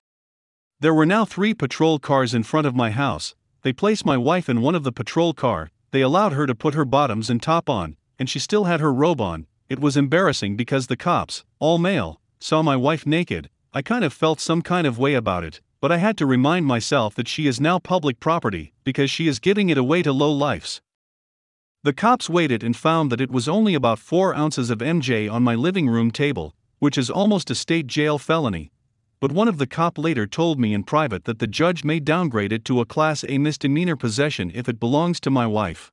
There were now three patrol cars in front of my house. They placed my wife in one of the patrol car. They allowed her to put her bottoms and top on, and she still had her robe on. It was embarrassing because the cops, all male, saw my wife naked. I kind of felt some kind of way about it, but I had to remind myself that she is now public property, because she is giving it away to low-lifes. The cops waited and found that it was only about four ounces of M J on my living room table, which is almost a state jail felony. But one of the cop later told me in private that the judge may downgrade it to a Class A misdemeanor possession if it belongs to my wife.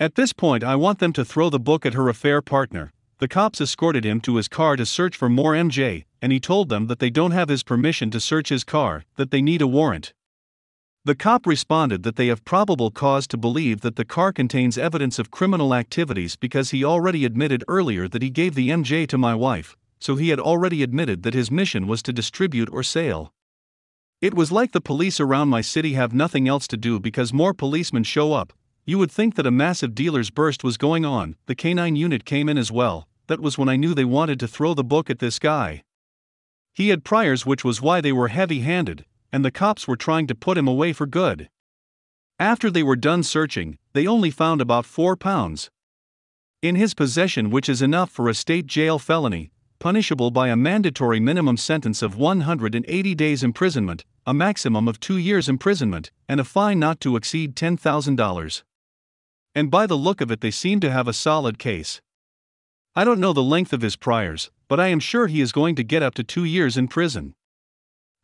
At this point I want them to throw the book at her affair partner. The cops escorted him to his car to search for more M J, and he told them that they don't have his permission to search his car, that they need a warrant. The cop responded that they have probable cause to believe that the car contains evidence of criminal activities because he already admitted earlier that he gave the M J to my wife. So he had already admitted that his mission was to distribute or sale. It was like the police around my city have nothing else to do because more policemen show up. You would think that a massive dealer's burst was going on. The K nine unit came in as well. That was when I knew they wanted to throw the book at this guy. He had priors, which was why they were heavy-handed, and the cops were trying to put him away for good. After they were done searching, they only found about four pounds in his possession, which is enough for a state jail felony, punishable by a mandatory minimum sentence of one hundred eighty days imprisonment, a maximum of two years imprisonment, and a fine not to exceed ten thousand dollars. And by the look of it, they seem to have a solid case. I don't know the length of his priors, but I am sure he is going to get up to two years in prison.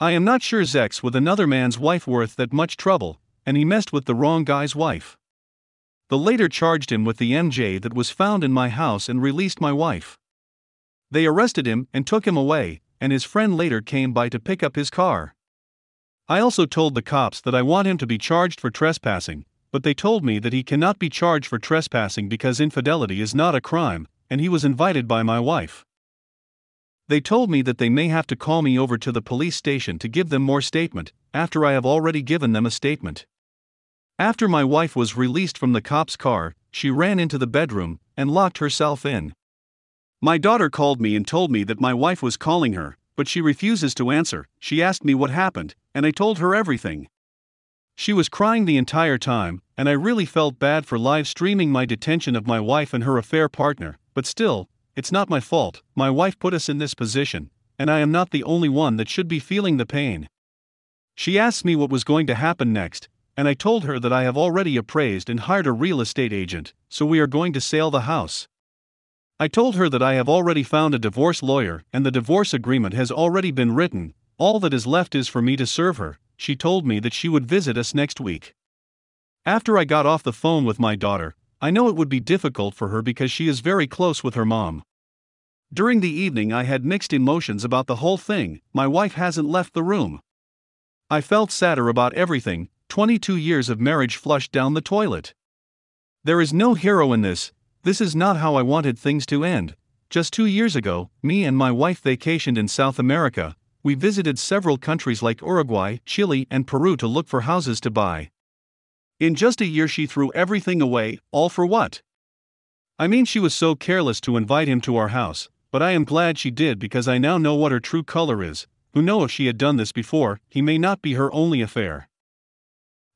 I am not sure Zex with another man's wife worth that much trouble, and he messed with the wrong guy's wife. The latter charged him with the M J that was found in my house and released my wife. They arrested him and took him away, and his friend later came by to pick up his car. I also told the cops that I want him to be charged for trespassing, but they told me that he cannot be charged for trespassing because infidelity is not a crime, and he was invited by my wife. They told me that they may have to call me over to the police station to give them more statement, after I have already given them a statement. After my wife was released from the cop's car, she ran into the bedroom and locked herself in. My daughter called me and told me that my wife was calling her, but she refuses to answer. She asked me what happened, and I told her everything. She was crying the entire time, and I really felt bad for live streaming my detention of my wife and her affair partner, but still, it's not my fault. My wife put us in this position, and I am not the only one that should be feeling the pain. She asked me what was going to happen next, and I told her that I have already appraised and hired a real estate agent, so we are going to sell the house. I told her that I have already found a divorce lawyer and the divorce agreement has already been written. All that is left is for me to serve her. She told me that she would visit us next week. After I got off the phone with my daughter, I know it would be difficult for her because she is very close with her mom. During the evening I had mixed emotions about the whole thing. My wife hasn't left the room. I felt sadder about everything. twenty-two years of marriage flushed down the toilet. There is no hero in this. This is not how I wanted things to end. Just two years ago, me and my wife vacationed in South America. We visited several countries like Uruguay, Chile, and Peru to look for houses to buy. In just a year she threw everything away, all for what? I mean, she was so careless to invite him to our house, but I am glad she did because I now know what her true color is. Who knows, if she had done this before, he may not be her only affair.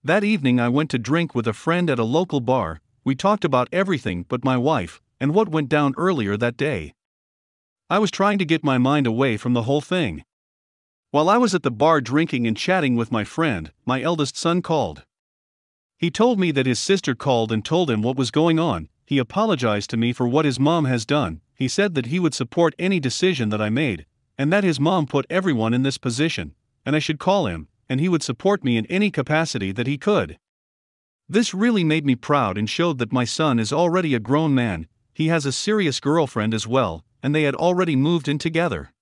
That evening I went to drink with a friend at a local bar. We talked about everything but my wife, and what went down earlier that day. I was trying to get my mind away from the whole thing. While I was at the bar drinking and chatting with my friend, my eldest son called. He told me that his sister called and told him what was going on. He apologized to me for what his mom has done. He said that he would support any decision that I made, and that his mom put everyone in this position, and I should call him, and he would support me in any capacity that he could. This really made me proud and showed that my son is already a grown man. He has a serious girlfriend as well, and they had already moved in together.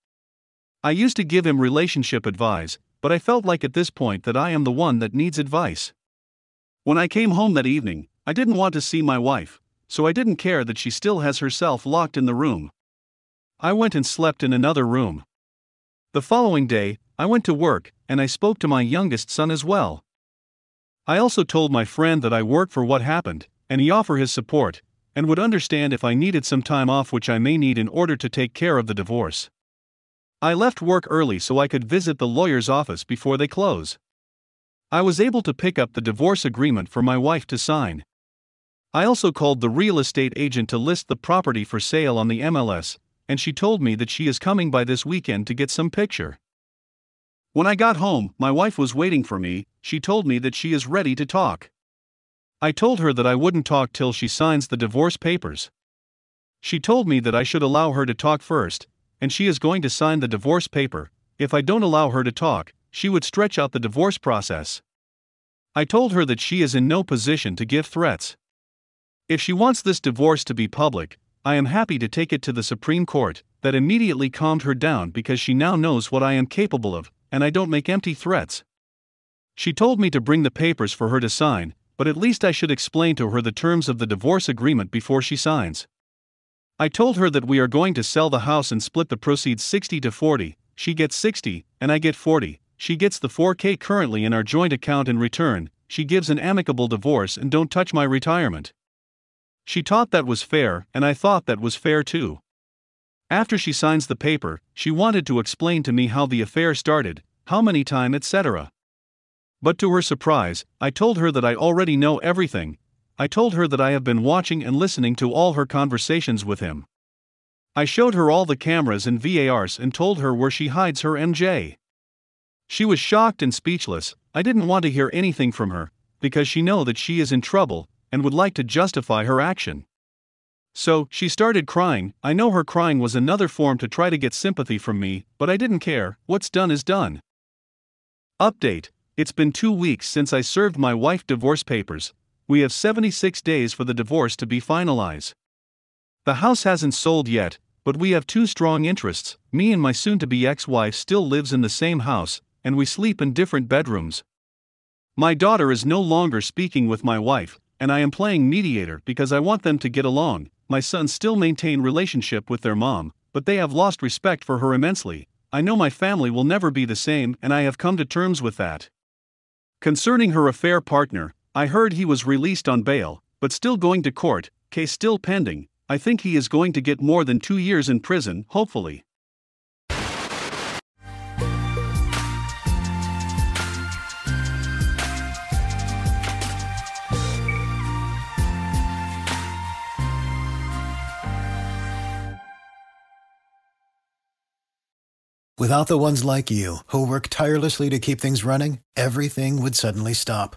I used to give him relationship advice, but I felt like at this point that I am the one that needs advice. When I came home that evening, I didn't want to see my wife, so I didn't care that she still has herself locked in the room. I went and slept in another room. The following day, I went to work, and I spoke to my youngest son as well. I also told my friend that I work for what happened, and he offered his support, and would understand if I needed some time off, which I may need in order to take care of the divorce. I left work early so I could visit the lawyer's office before they close. I was able to pick up the divorce agreement for my wife to sign. I also called the real estate agent to list the property for sale on the M L S, and she told me that she is coming by this weekend to get some picture. When I got home, my wife was waiting for me. She told me that she is ready to talk. I told her that I wouldn't talk till she signs the divorce papers. She told me that I should allow her to talk first, and she is going to sign the divorce paper. If I don't allow her to talk, she would stretch out the divorce process. I told her that she is in no position to give threats. If she wants this divorce to be public, I am happy to take it to the Supreme Court. That immediately calmed her down because she now knows what I am capable of, and I don't make empty threats. She told me to bring the papers for her to sign, but at least I should explain to her the terms of the divorce agreement before she signs. I told her that we are going to sell the house and split the proceeds sixty to forty, she gets sixty, and I get forty, she gets the four K currently in our joint account in return, she gives an amicable divorce and don't touch my retirement. She thought that was fair, and I thought that was fair too. After she signs the paper, she wanted to explain to me how the affair started, how many times, et cetera. But to her surprise, I told her that I already know everything. I told her that I have been watching and listening to all her conversations with him. I showed her all the cameras and V A Rs and told her where she hides her M J. She was shocked and speechless. I didn't want to hear anything from her, because she knows that she is in trouble, and would like to justify her action. So, she started crying. I know her crying was another form to try to get sympathy from me, but I didn't care. What's done is done. Update. It's been two weeks since I served my wife divorce papers. We have seventy-six days for the divorce to be finalized. The house hasn't sold yet, but we have two strong interests. Me and my soon-to-be ex-wife still lives in the same house, and we sleep in different bedrooms. My daughter is no longer speaking with my wife, and I am playing mediator because I want them to get along. My sons still maintain relationship with their mom, but they have lost respect for her immensely. I know my family will never be the same, and I have come to terms with that. Concerning her affair partner, I heard he was released on bail, but still going to court, case still pending. I think he is going to get more than two years in prison, hopefully. Without the ones like you, who work tirelessly to keep things running, everything would suddenly stop.